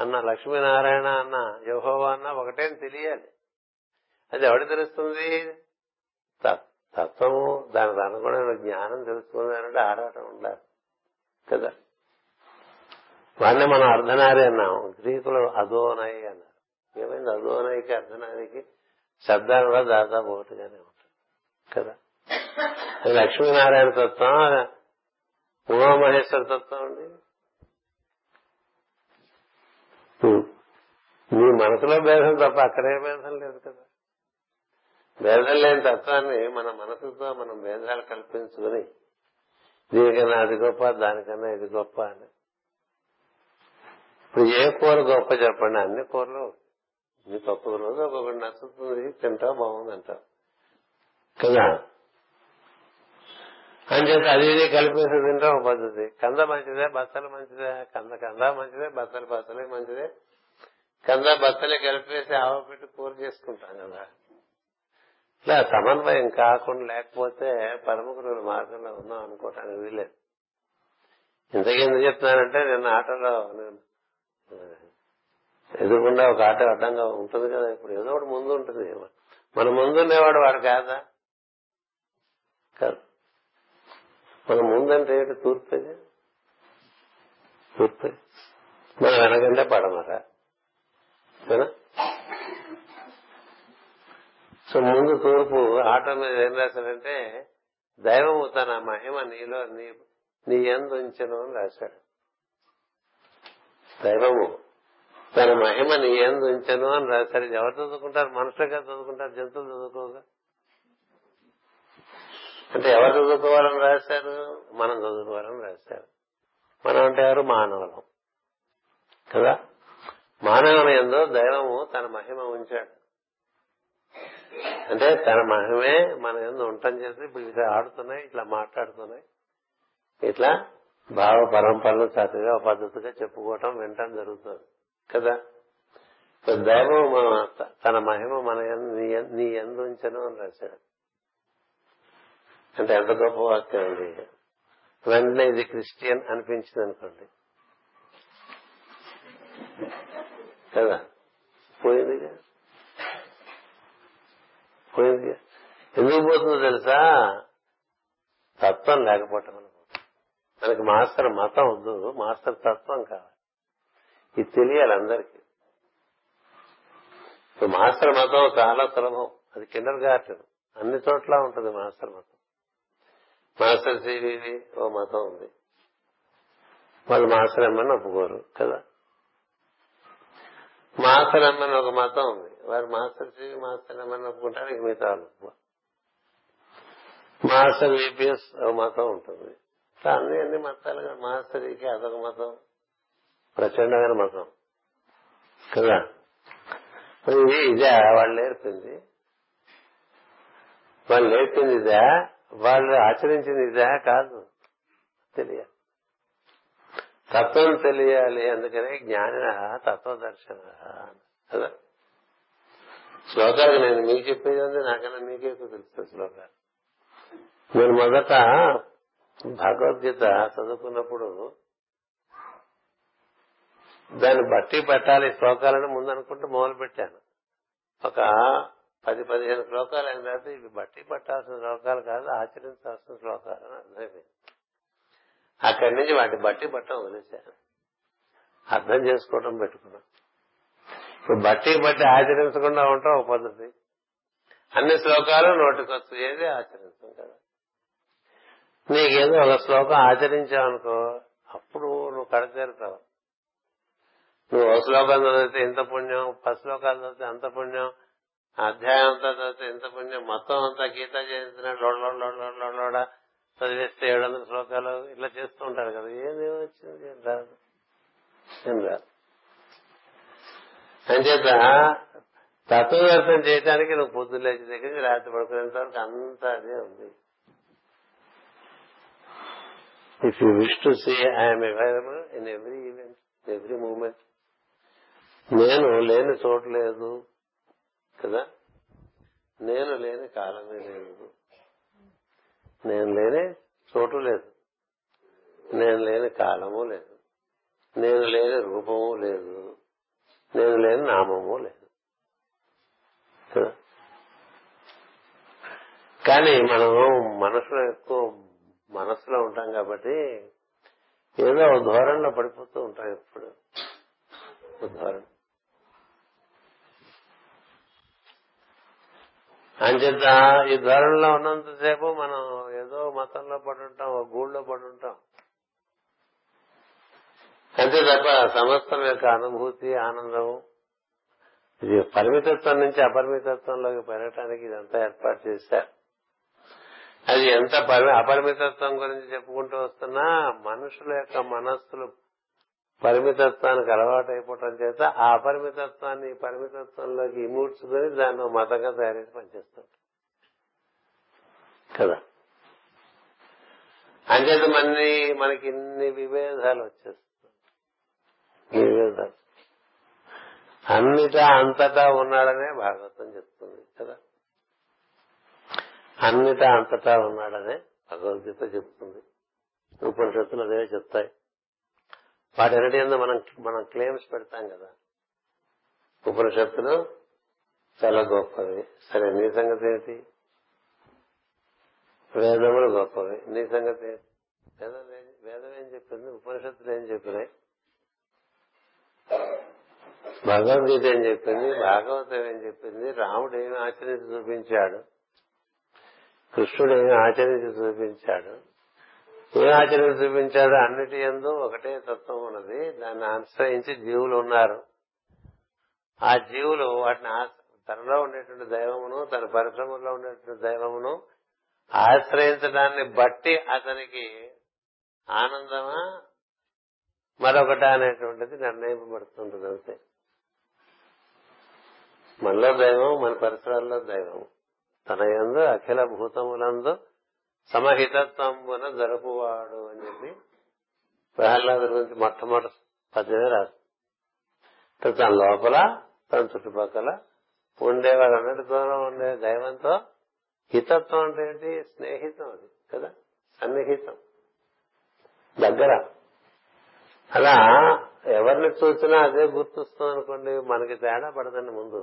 అన్న, లక్ష్మీనారాయణ అన్న, యెహోవా అన్న ఒకటే తెలియాలి. అది ఎవడు తెలుస్తుంది? తత్వము దానికి అనుగుణమైన జ్ఞానం తెలుసుకుందానంటే ఆరాటం ఉండాలి కదా. వాడిని మనం అర్ధనారి అన్నాం. గ్రీకులు అధోనై అన్నారు. ఏమైంది? అధోనైకి అర్ధనారికి శబ్దాలు కూడా దాదాపు ఒకటిగానే ఉంటాయి కదా. అది లక్ష్మీనారాయణ తత్వం, ఉమామహేశ్వర తత్వం అండి. నీ మనసులో భేదం తప్ప అక్కడే భేదం లేదు కదా. భేదం లేని తత్వాన్ని మన మనసుతో మనం భేదాలు కల్పించుకుని దీనికన్నా అది గొప్ప, దానికన్నా ఇది గొప్ప అని. ఇప్పుడు ఏ కూర గొప్ప చెప్పండి? అన్ని కూరలు నీకు ఒక్కొక్క రోజు ఒక్కొక్కటి నచ్చుతుంది, తింటావు, బాగుంది అంటావు కదా. అని చెప్పి అది ఇది కలిపేసి తింటాం ఒక పద్ధతి. కంద మంచిదే, బత్తలు మంచిదే, కంద కంద మంచిదే, బత్తలు బత్తలే మంచిదే. కంద బత్తలే కలిపేసి ఆవ పెట్టి కూర చేసుకుంటాం కదా. ఇలా సమన్వయం కాకుండా లేకపోతే పరమ గురువుల మార్గంలో ఉన్నాం అనుకోవటానికి వీలేదు. ఇంతకీ ఎందుకు చెప్తున్నానంటే నిన్న ఆటోలో ఎదురుకుండా ఒక ఆటో అడ్డంగా ఉంటుంది కదా. ఇప్పుడు ఏదో ఒకటి ముందు ఉంటుంది. మన ముందుండేవాడు వాడు కాదా? కాదు. మన ముందంటే ఏంటి? తూర్పే తూర్పే. మనం వెనకంటే పడమరా. సో ముందు తూర్పు. ఆటో మీద ఏం రాశాడంటే దైవము తన మహిమ నీలో నీ యందు ఉంచెను అని రాశాడు. దైవము తన మహిమ నీ యందు ఉంచెను అని రాశాడు. ఎవరు చదువుకుంటారు? మనుషులుగా చదువుకుంటారు, జంతువులు చదువుకోగా. అంటే ఎవరు చదువుకోవాలని రాశారు? మనం చదువుకోవాలని రాశారు. మనం అంటే ఎవరు? మానవులం కదా. మానవుని యందు దైవము తన మహిమ ఉంచాడు. అంటే తన మహిమే మన యందు ఉండటం చేసి ఇప్పుడు ఇట్లా ఆడుతున్నాయి, ఇట్లా మాట్లాడుతున్నాయి, ఇట్లా భావ పరంపరలు చక్కగా పద్ధతిగా చెప్పుకోవటం వినటం జరుగుతుంది కదా. దైవం మన తన మహిమ మన నీ యందు ఉంచెను అని రాశాడు. అంటే ఎంత గొప్ప వాక్యం అండి. వెంటనే ఇది క్రిస్టియన్ అనిపించింది అనుకోండి కదా, పోయిందిగా పోయిందిగా ఎందుకు పోతుందో తెలుసా? తత్వం లేకపోవటం అనుకో. మనకి మాస్టర్ మతం వద్దు, మాస్టర్ తత్వం కావాలి. ఇది తెలియాలి అందరికీ. మాస్టర్ మతం చాలా సులభం. అది కిండర్ గార్టెన్ అన్ని చోట్ల ఉంటుంది. మాస్టర్ మతం, మాస్టర్ సివివి ఓ మతం ఉంది. వాళ్ళు మాస్టర్ అమ్మని ఒప్పుకోరు కదా. మాస్టర్ అమ్మని ఒక మతం ఉంది. వారు మాస్టర్ సివి మాస్టర్ అమ్మని ఒప్పుకుంటారు. ఇక మిగతా వాళ్ళు మాస్టర్ విపిఎస్ ఓ మతం ఉంటుంది. అన్ని అన్ని మతాలుగా మాస్టర్కి అదొక మతం, ప్రచండమైన మతం కదా. ఇది ఇదే వాళ్ళు నేర్పింది, వాళ్ళు నేర్పింది ఇదా, వాళ్ళు ఆచరించింది ఇదా కాదు. తెలియాలి, తత్వం తెలియాలి. అందుకనే జ్ఞానిన తత్వదర్శన కదా. శ్లోకాలు నేను మీకు చెప్పేది ఉంది, నాకన్నా మీకే తెలుసు శ్లోకాలు. నేను మొదట భగవద్గీత చదువుకున్నప్పుడు దాన్ని బట్టి పెట్టాలి శ్లోకాలను ముందు అనుకుంటూ మొదలు పెట్టాను. ఒక పది పదిహేను శ్లోకాలు అయిన తర్వాత ఇవి బట్టి పట్టాల్సిన శ్లోకాలు కాదు, ఆచరించాల్సిన శ్లోకాలు అని అర్థమైపోయింది. అక్కడి నుంచి వాటి బట్టి పట్టం వదిలేశాను, అర్థం చేసుకోవడం పెట్టుకున్నాం. ఇప్పుడు బట్టి బట్టి ఆచరించకుండా ఉంటాం ఒక పద్ధతి, అన్ని శ్లోకాలు నోటికొచ్చు ఏది ఆచరించం కదా. నీకేదో ఒక శ్లోకం ఆచరించావనుకో అప్పుడు నువ్వు కడతేరుతావు. నువ్వు ఒక శ్లోకాలు చదివితే ఇంత పుణ్యం, పది శ్లోకాలు చదివితే అంత పుణ్యం, అధ్యాయం అంతా చదివితే ఇంత పుణ్యం, మొత్తం అంతా గీతా చేసిన లోడ చదివేస్తే ఏడు వందల శ్లోకాలు ఇట్లా చేస్తూ ఉంటారు కదా. ఏదేమొచ్చింది ఏం రాదు. అంచేత తత్వదర్శనం చేయడానికి నువ్వు పొద్దున్న లేచి దగ్గర నుంచి రాత్రి పడుకునేంత వరకు అంతా అదే ఉంది. If you wish to see I'm available in every event, every moment. నేను లేని చోటు లేదు కదా, నేను లేని కాలమే లేదు, నేను లేని చోటు లేదు, నేను లేని కాలము లేదు, నేను లేని రూపము లేదు, నేను లేని నామము లేదు కదా. కానీ మనం మనసులో ఎక్కువ మనసులో ఉంటాం కాబట్టి ఏదో ధోరణిలో పడిపోతూ ఉంటాం. ఎప్పుడు ధోరణి అని చెప్తా ఈ ధోరణిలో ఉన్నంతసేపు మనం ఏదో మతంలో పడుంటాం, ఒక గూళ్ళో పడుంటాం. అంతే తప్ప సమస్తం యొక్క అనుభూతి ఆనందము ఇది పరిమితత్వం నుంచి అపరిమితత్వంలోకి పెరగటానికి ఇదంతా ఏర్పాటు చేశారు. అది ఎంత అపరిమితత్వం గురించి చెప్పుకుంటూ వస్తున్నా మనుషుల యొక్క మనస్సులు పరిమితత్వానికి అలవాటు అయిపోవటం చేత ఆ అపరిమితత్వాన్ని పరిమితత్వంలోకి ఇమూడ్చుకుని దాన్ని మతంగా తయారైతే పనిచేస్తాడు కదా. అంచేత మన్ని మనకి ఇన్ని విభేదాలు వచ్చేస్తాయి. విభేదాలు అన్నిటా అంతటా ఉన్నాడనే భాగవతం చెప్తుంది కదా, అన్నిటా అంతటా ఉన్నాడనే భగవద్గీత చెప్తుంది, ఉపనిషత్తులు అదే చెప్తాయి. వాటన్నిటి యందు మనం మనం క్లెయిమ్స్ పెడతాం కదా, ఉపనిషత్తులు చాలా గొప్పవి, సరే నీ సంగతి ఏంటి? వేదములు గొప్పవి, నీ సంగతి ఏంటి? వేదం వేదం ఏం చెప్పింది, ఉపనిషత్తులు ఏం చెప్పినాయి, భగవద్గీత ఏం చెప్పింది, భాగవతం ఏం చెప్పింది, రాముడు ఏమి ఆచరించి చూపించాడు, కృష్ణుడు ఏమి ఆచరించి చూపించాడు, ఏమి ఆచరించి చూపించాడు, అన్నిటి యందు ఒకటే తత్వం ఉన్నది, దాన్ని ఆశ్రయించి జీవులు ఉన్నారు. ఆ జీవులు వాటిని తనలో ఉండేటువంటి దైవమును, తన పరిశ్రమలో ఉండేటువంటి దైవమును ఆశ్రయించడాన్ని బట్టి అతనికి ఆనందమా మరొకట అనేటువంటిది నిర్ణయింపబడుతుంటది. అంతే, మనలో దైవం, మన పరిసరాల్లో దైవం, తన యందు అఖిల భూతములందు సమహితత్వంబున జరుపువాడు అని చెప్పి ప్రహ్లాదు గురించి మొట్టమొదటి పద్యమే రాస్తుంది. తన లోపల తన చుట్టుపక్కల ఉండేవాడు అన్నిటితోనూ ఉండే దైవంతో హితత్వం అంటే ఏంటి, స్నేహితం అది కదా, సన్నిహితం, దగ్గర. అలా ఎవరిని చూసినా అదే గుర్తొస్తుంది అనుకోండి, మనకి తేడా పడదండి. ముందు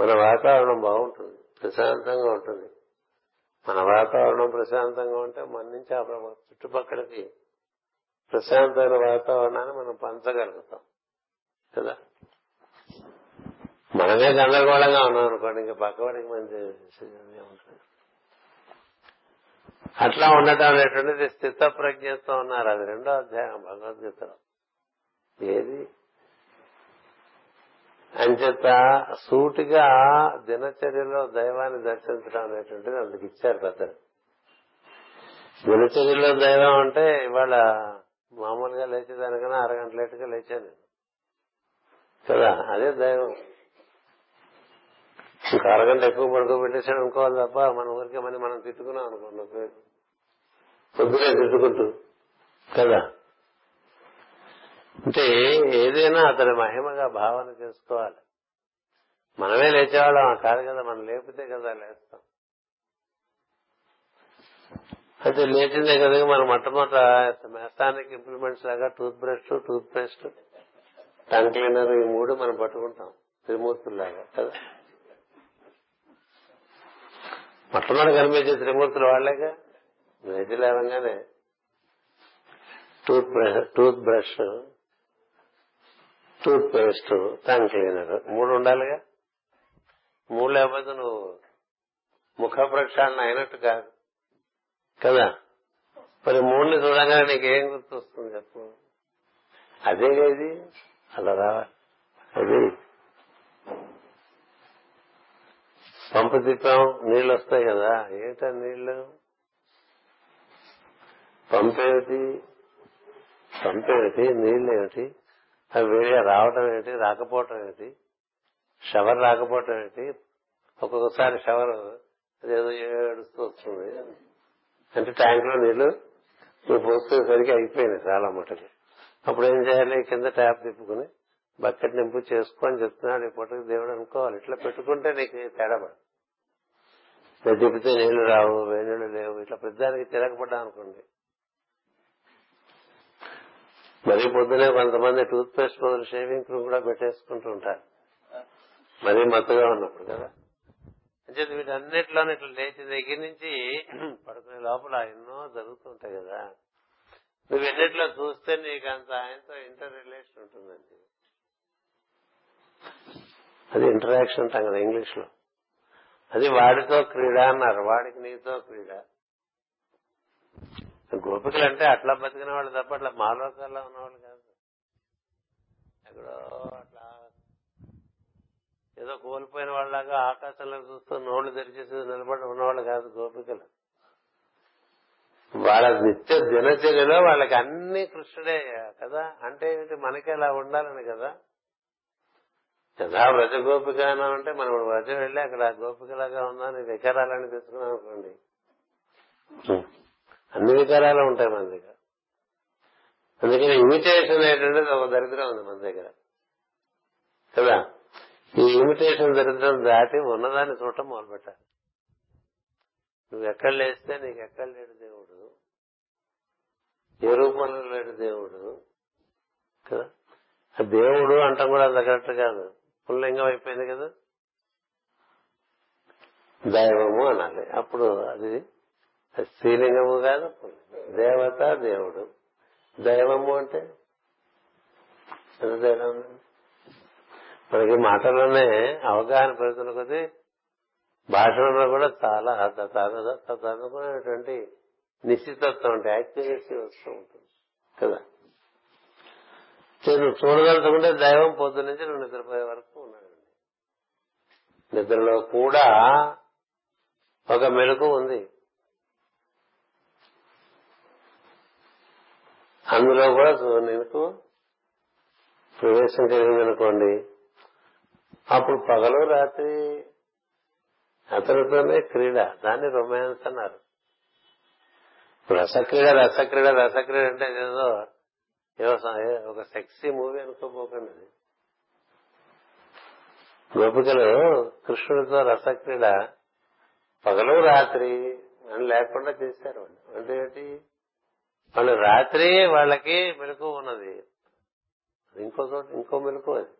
మన వాతావరణం బాగుంటుంది, ప్రశాంతంగా ఉంటుంది. మన వాతావరణం ప్రశాంతంగా ఉంటే మన నుంచి ఆ చుట్టుపక్కలకి ప్రశాంతమైన వాతావరణాన్ని మనం పంచగలుగుతాం కదా. మనమే గందరగోళంగా ఉన్నాం అనుకోండి, ఇంకా పక్కవాడికి మంచి ఉంటుంది. అట్లా ఉండటం అనేటువంటిది స్థిత ప్రజ్ఞతో ఉన్నారు. అది రెండో అధ్యాయం భగవద్గీతలో ఏది అంచేత సూటిగా దినచర్యలో దైవాన్ని దర్శించడం అనేటువంటిది అందుకు ఇచ్చారు పెద్దలు. దినచర్యలో దైవం అంటే ఇవాళ మామూలుగా లేచేదానికన్నా అరగంట లేటుగా లేచాను నేను కదా, అదే దైవం. ఇంకా అరగంట ఎక్కువ పడుకోబెట్టేసాడు అనుకోవాలి తప్ప మన ఊరికే మనం మనం తిట్టుకున్నాం అనుకున్నాం పొద్దునే తిట్టుకుంటూ కదా. అంటే ఏదైనా అతని మహిమగా భావన చేసుకోవాలి. మనమే లేచేవాళ్ళం కాదు కదా, మనం లేపితే కదా లేస్తాం. అయితే లేచిందే కదా మనం మొట్టమొదట మెకానిక్ ఇంప్లిమెంట్స్ లాగా toothbrush, toothpaste, tongue cleaner ఈ మూడు మనం పట్టుకుంటాం త్రిమూర్తుల్లాగా కదా. మొట్టమొదటి కనిపించే త్రిమూర్తులు వాళ్లేగా. నైతి లేవగానే toothbrush toothbrush toothpaste, tongue cleaner మూడు ఉండాలిగా. మూడు లేకపోతే నువ్వు ముఖ ప్రక్షాళన అయినట్టు కాదు కదా. మరి మూడుని చూడగానే నీకేం గుర్తొస్తుంది చెప్పు. అదే ఇది అలా రావాలి. అది పంపు తిప్పాం నీళ్లు వస్తాయి కదా. ఏంటా నీళ్లు? పంపేమిటి పంపేమిటి నీళ్లు ఏమిటి? అవి వేడిగా రావటం ఏమిటి, రాకపోవటం ఏమిటి? షవర్ రాకపోవటం ఏమిటి? ఒక్కొక్కసారి షవర్ అదేదో ఏడుస్తూ వస్తుంది అంటే ట్యాంక్ లో నీళ్లు నువ్వు పోసేసరికి అయిపోయినాయి చాలా మటుకు. అప్పుడు ఏం చేయాలి? కింద ట్యాప్ తిప్పుకుని బకెట్ నింపు చేసుకొని చెప్తున్నాడు. ఇప్పటికి దేవుడు అనుకోవాలి. ఇట్లా పెట్టుకుంటే నీకు తేడా పడదు. నేను తిప్పితే నీళ్లు రావు, వేణీళ్ళు లేవు. ఇట్లా పెద్దానికి తిరగబడ్డా అనుకోండి. మరీ పొద్దునే కొంతమంది టూత్ పేస్ట్ బదులు షేవింగ్ క్రీమ్ కూడా పెట్టేసుకుంటూ ఉంటారు మరీ మత్తుగా ఉన్నప్పుడు కదా. అంచేది వీటన్నిటిలోనూ ఇట్లా లేచిన దగ్గర నుంచి పడుకునే లోపల ఎన్నో జరుగుతుంటాయి కదా. నువ్వు ఎన్నిట్లో చూస్తే నీకు అంత ఆయనతో ఇంటర్ రిలేషన్ ఉంటుందండి. అది ఇంటరాక్షన్ అంటాం కదా ఇంగ్లీష్ లో. అది వాడితో క్రీడ అన్నారు, వాడికి నీతో క్రీడ. గోపికలు అంటే అట్లా బతికిన వాళ్ళు తప్ప అట్లా మాలోకాల్లో ఉన్నవాళ్ళు కాదు. ఎక్కడో అట్లా ఏదో కోల్పోయిన వాళ్ళలాగా ఆకాశంలో చూస్తూ నోళ్లు తెరిచేసి నిలబడి ఉన్నవాళ్ళు కాదు గోపికలు. వాళ్ళ నిత్య దినచర్యలో వాళ్ళకి అన్ని కృష్ణుడే కదా. అంటే ఏంటి మనకి అలా ఉండాలని కదా. యథా వ్రజ గోపిక అన్నాం అంటే మనం వ్రజం వెళ్ళి అక్కడ గోపికలాగా ఉన్నా వికారాలని తెలుసుకున్నాం అనుకోండి. అన్ని వికారాలు ఉంటాయి మన దగ్గర. అందుకని ఇమిటేషన్ అనేటువంటిది ఒక దరిద్రం ఉంది మన దగ్గర కదా. ఈ ఇమిటేషన్ దరిద్రం దాటి ఉన్నదాన్ని చూడటం మొదలుపెట్టాలి. నువ్వు ఎక్కడ లేస్తే నీకు ఎక్కడ లేడు దేవుడు, ఏ రూపంలో లేడు దేవుడు కదా. ఆ దేవుడు అంటాం కూడా అంత కరెక్ట్ కాదు. పుల్లింగం అయిపోయింది కదా. దైవము అనాలి. అప్పుడు అది స్త్రీలింగము కాదు. దేవత, దేవుడు, దైవము అంటే ఎంత తేడా ఉంది. మనకి మాటల్లోనే అవగాహన పెరుగుతున్న కొద్దీ భాషలో కూడా చాలా తనుకునేటువంటి నిశ్చితత్వం అంటే యాక్యురసీ వస్తూ ఉంటుంది కదా. నువ్వు చూడగలుగుతుంటే దైవం పొద్దు నుంచి నువ్వు నిద్రపోయే వరకు ఉన్నాడండి. నిద్రలో కూడా ఒక మెలకు ఉంది. అందులో కూడా నీకు ప్రవేశం కలిగిందనుకోండి. అప్పుడు పగలు రాత్రి అతనితోనే క్రీడ. దాన్ని రొమాన్స్ అన్నారు. రసక్రీడ రసక్రీడ రసక్రీడ అంటే ఏదో ఒక సెక్సీ మూవీ అనుకోపోకండి. గోపికలు కృష్ణుడితో రసక్రీడ పగలు రాత్రి అని లేకుండా చేశారు వాళ్ళు. అంటే ఏంటి? వాళ్ళు రాత్రి వాళ్ళకి మెలకు ఉన్నది, ఇంకో చోట ఇంకో మెలకు. అది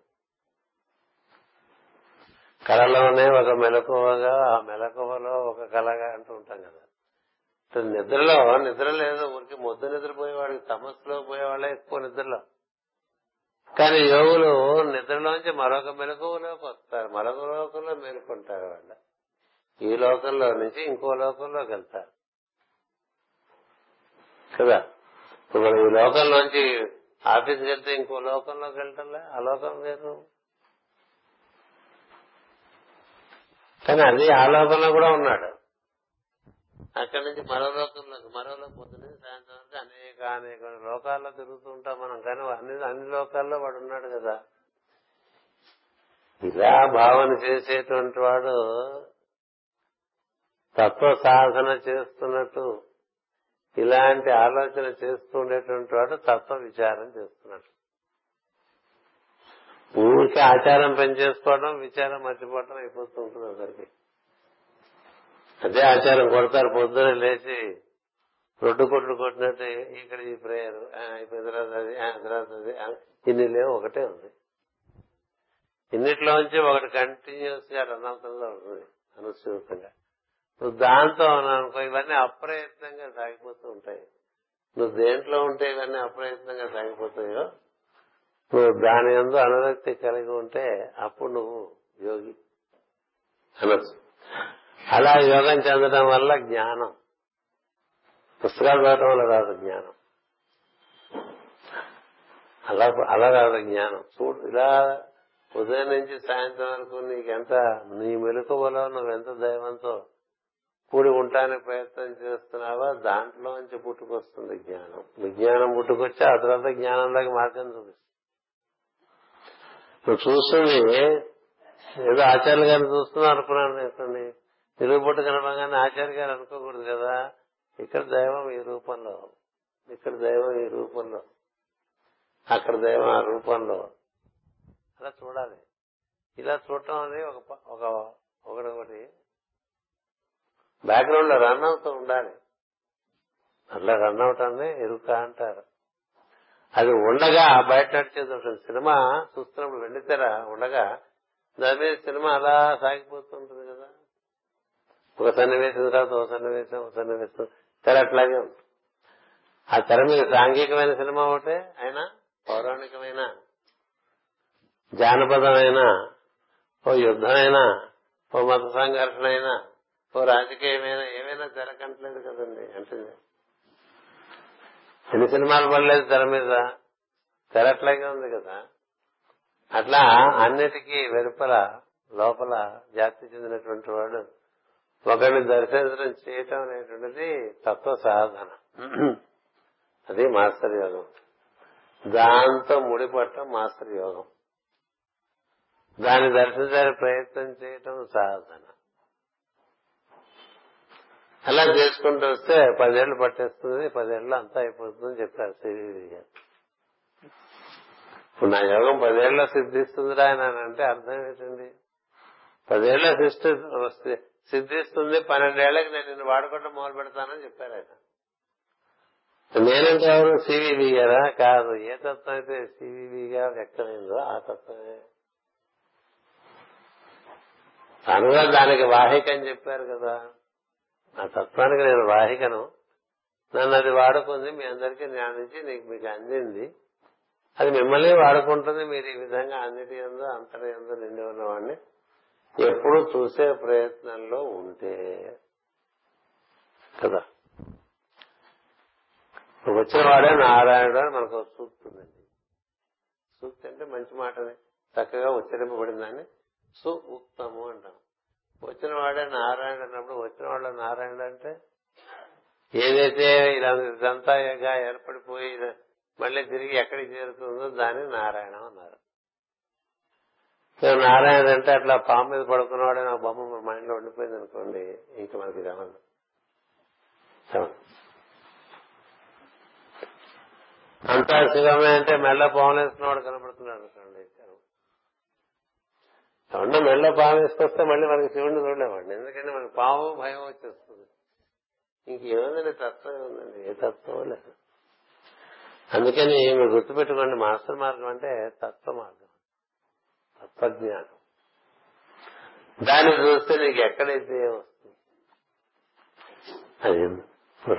కళలోనే ఒక మెలకువగా, ఆ మెలకువలో ఒక కళగా అంటూ ఉంటాం కదా. నిద్రలో నిద్ర లేదు. ఊరికి ముద్ద నిద్రపోయేవాడికి తమస్సులో పోయేవాళ్ళే ఎక్కువ నిద్రలో. కానీ యోగులు నిద్రలోంచి మరొక మెలకువలోకి వస్తారు. మరొక లోకంలో మేలుకుంటారు వాళ్ళు. ఈ లోకంలో నుంచి ఇంకో లోకంలోకి వెళ్తారు కదా. ఇప్పుడు ఈ లోకంలోంచి ఆఫీస్కి వెళ్తే ఇంకో లోకంలోకి వెళ్ళటంలే, ఆ లోకం వేరు. కానీ అది ఆ లోకంలో కూడా ఉన్నాడు. అక్కడి నుంచి మరో లోకంలోకి, మరోలో పొద్దున సాయంత్రం వరకు అనేక అనేక లోకాల్లో తిరుగుతూ ఉంటాం మనం. కానీ అన్ని అన్ని లోకాల్లో వాడు ఉన్నాడు కదా. ఇలా భావన చేసేటువంటి వాడు తత్వ సాధన చేస్తున్నట్టు, ఇలాంటి ఆలోచన చేస్తూ ఉండేటువంటి వాడు తత్వ విచారం చేస్తున్నట్టు. ఊరికి ఆచారం పెంచేసుకోవడం, విచారం మర్చిపోవడం అయిపోతూ ఉంటుంది అందరికి. అదే ఆచారం కొడతారు పొద్దున లేచి రొడ్డు కొట్లు కొట్టినట్టు ఇక్కడ ఈ ప్రేయర్ అయిపోయిన తర్వాత అది తర్వాత అది ఇన్ని లేవు, ఒకటే ఉంది. ఇన్నిట్లోంచి ఒకటి కంటిన్యూస్ గా రన్ అవుతుందో ఉంటుంది అనుసూతంగా. నువ్వు దాంతో అనుకో, ఇవన్నీ అప్రయత్నంగా సాగిపోతూ ఉంటాయి. నువ్వు దేంట్లో ఉంటే ఇవన్నీ అప్రయత్నంగా సాగిపోతాయో, నువ్వు దాని యందు అనురక్తి కలిగి ఉంటే అప్పుడు నువ్వు యోగి అనొచ్చు. అలా యోగం చెందడం వల్ల జ్ఞానం, పుస్తకాలు చదవడం వల్ల రాదు జ్ఞానం, అలా అలా రాదు జ్ఞానం. చూడు, ఇలా ఉదయం నుంచి సాయంత్రం వరకు నీకెంత, నీ మెలకువలో నువ్వెంత దైవంతో కూడి ఉండడానికి ప్రయత్నం చేస్తున్నావా, దాంట్లో నుంచి పుట్టుకొస్తుంది జ్ఞానం. విజ్ఞానం పుట్టుకొచ్చి ఆ తర్వాత జ్ఞానంలోకి మార్గం చూపిస్తుంది. నువ్వు చూస్తుంది ఏదో ఆచార్య గారిని చూస్తున్నావు అనుకున్నాను అనుకోండి, తెలుగు పుట్టు కనపడగానే ఆచార్య గారు అనుకోకూడదు కదా. ఇక్కడ దైవం ఈ రూపంలో, ఇక్కడ దైవం ఈ రూపంలో, అక్కడ దైవం ఆ రూపంలో, అలా చూడాలి. ఇలా చూడటం అనేది ఒకటి బ్యాక్గ్రౌండ్ లో రన్ అవుతూ ఉండాలి. అట్లా రన్ అవటాన్ని ఎరుక అంటారు. అది ఉండగా బయట నడిచేది ఉంటుంది. సినిమా చూస్తున్నప్పుడు వెండితెర ఉండగా దాని మీద సినిమా అలా సాగిపోతుంటుంది కదా. ఒక సన్నివేశం తర్వాత ఒక సన్నివేశం ఒక సన్నివేశం తెర అట్లాగే ఉంటుంది. ఆ తెర మీద సాంఘికమైన సినిమా ఒకటే అయినా, పౌరాణికమైన, జానపదమైనా, ఓ యుద్ధమైనా, ఓ మత సంఘర్షణ అయినా, ఓ రాజకీయమైనా, ఏమైనా తెర కంటలేదు కదండి. అంటే ఎన్ని సినిమాలు పడలేదు తెర మీద, తెర అట్లాగే ఉంది కదా. అట్లా అన్నిటికీ వెలుపల లోపల జాతి చెందినటువంటి వాడు ఒకరిని దర్శనం చేయటం అనేటువంటిది తత్వ సాధన. అది మాస్టర్ యోగం. దాంతో ముడిపట్టడం మాస్టర్ యోగం. దాన్ని దర్శించడానికి ప్రయత్నం చేయటం సాధన. అలా చేసుకుంటూ వస్తే పదేళ్లు పట్టేస్తుంది, పదేళ్లు అంతా అయిపోతుందని చెప్పారు సివివి గారు. ఇప్పుడు నా యోగం పదేళ్ల సిద్ధిస్తుందిరా అని అంటే అర్థం ఏంటండి? పదేళ్ల సిద్ధి వస్తే సిద్ధిస్తుంది, పన్నెండేళ్లకి నేను నిన్ను వాడుకోవడం మొదలు పెడతానని చెప్పారు ఆయన. నేనంటే ఎవరు? సివివి గారా? కాదు, ఏ తత్వం అయితే సివివి గారు వ్యక్తమైందో ఆ తత్వమే. అనుగా దానికి వాహిక అని చెప్పారు కదా. ఆ తత్వానికి నేను వాహికను, నన్ను అది వాడుకుంది, మీ అందరికీ జ్ఞానించి నీకు మీకు అందింది, అది మిమ్మల్ని వాడుకుంటుంది. మీరు ఈ విధంగా అన్నిటి యందు అంతటి యందు నిండి ఉన్నవాడిని ఎప్పుడు చూసే ప్రయత్నంలో ఉంటే కదా. వచ్చేవాడే నారాయణుడు అని మనకు సూక్తి ఉందండి. సూక్తి అంటే మంచి మాటని చక్కగా ఉచ్చరింపబడిందని సు ఉక్తము అంటాం. వచ్చిన వాడే నారాయణుడు అన్నప్పుడు వచ్చిన వాళ్ళ నారాయణుడు అంటే ఏదైతే ఇలా ఇదంతా ఏర్పడిపోయి మళ్ళీ తిరిగి ఎక్కడికి చేరుతుందో దాన్ని నారాయణం అన్నారు. నారాయణ అంటే అట్లా పాము మీద పడుకున్నవాడే నా బొమ్మ మన మైండ్ లో ఉండిపోయింది అనుకోండి, ఇంకా మనకి రావాలి. అంతా శివమే అంటే మెల్ల పాములేసుకున్నవాడు కనబడుతున్నాడు అనుకోండి, ఉండ మెల్ల పాము వేసుకొస్తే మళ్ళీ మనకి శివుడిని చూడలేమండి. ఎందుకంటే మనకి పాము భయం వచ్చేస్తుంది. ఇంకేముందండి, తత్వం ఏముందండి? ఏ తత్వం లేదు. అందుకని మీరు గుర్తుపెట్టుకోండి, మాస్టర్ మార్గం అంటే తత్వ మార్గం, తత్వజ్ఞానం. దాన్ని చూస్తే నీకు ఎక్కడైతే వస్తుంది అది.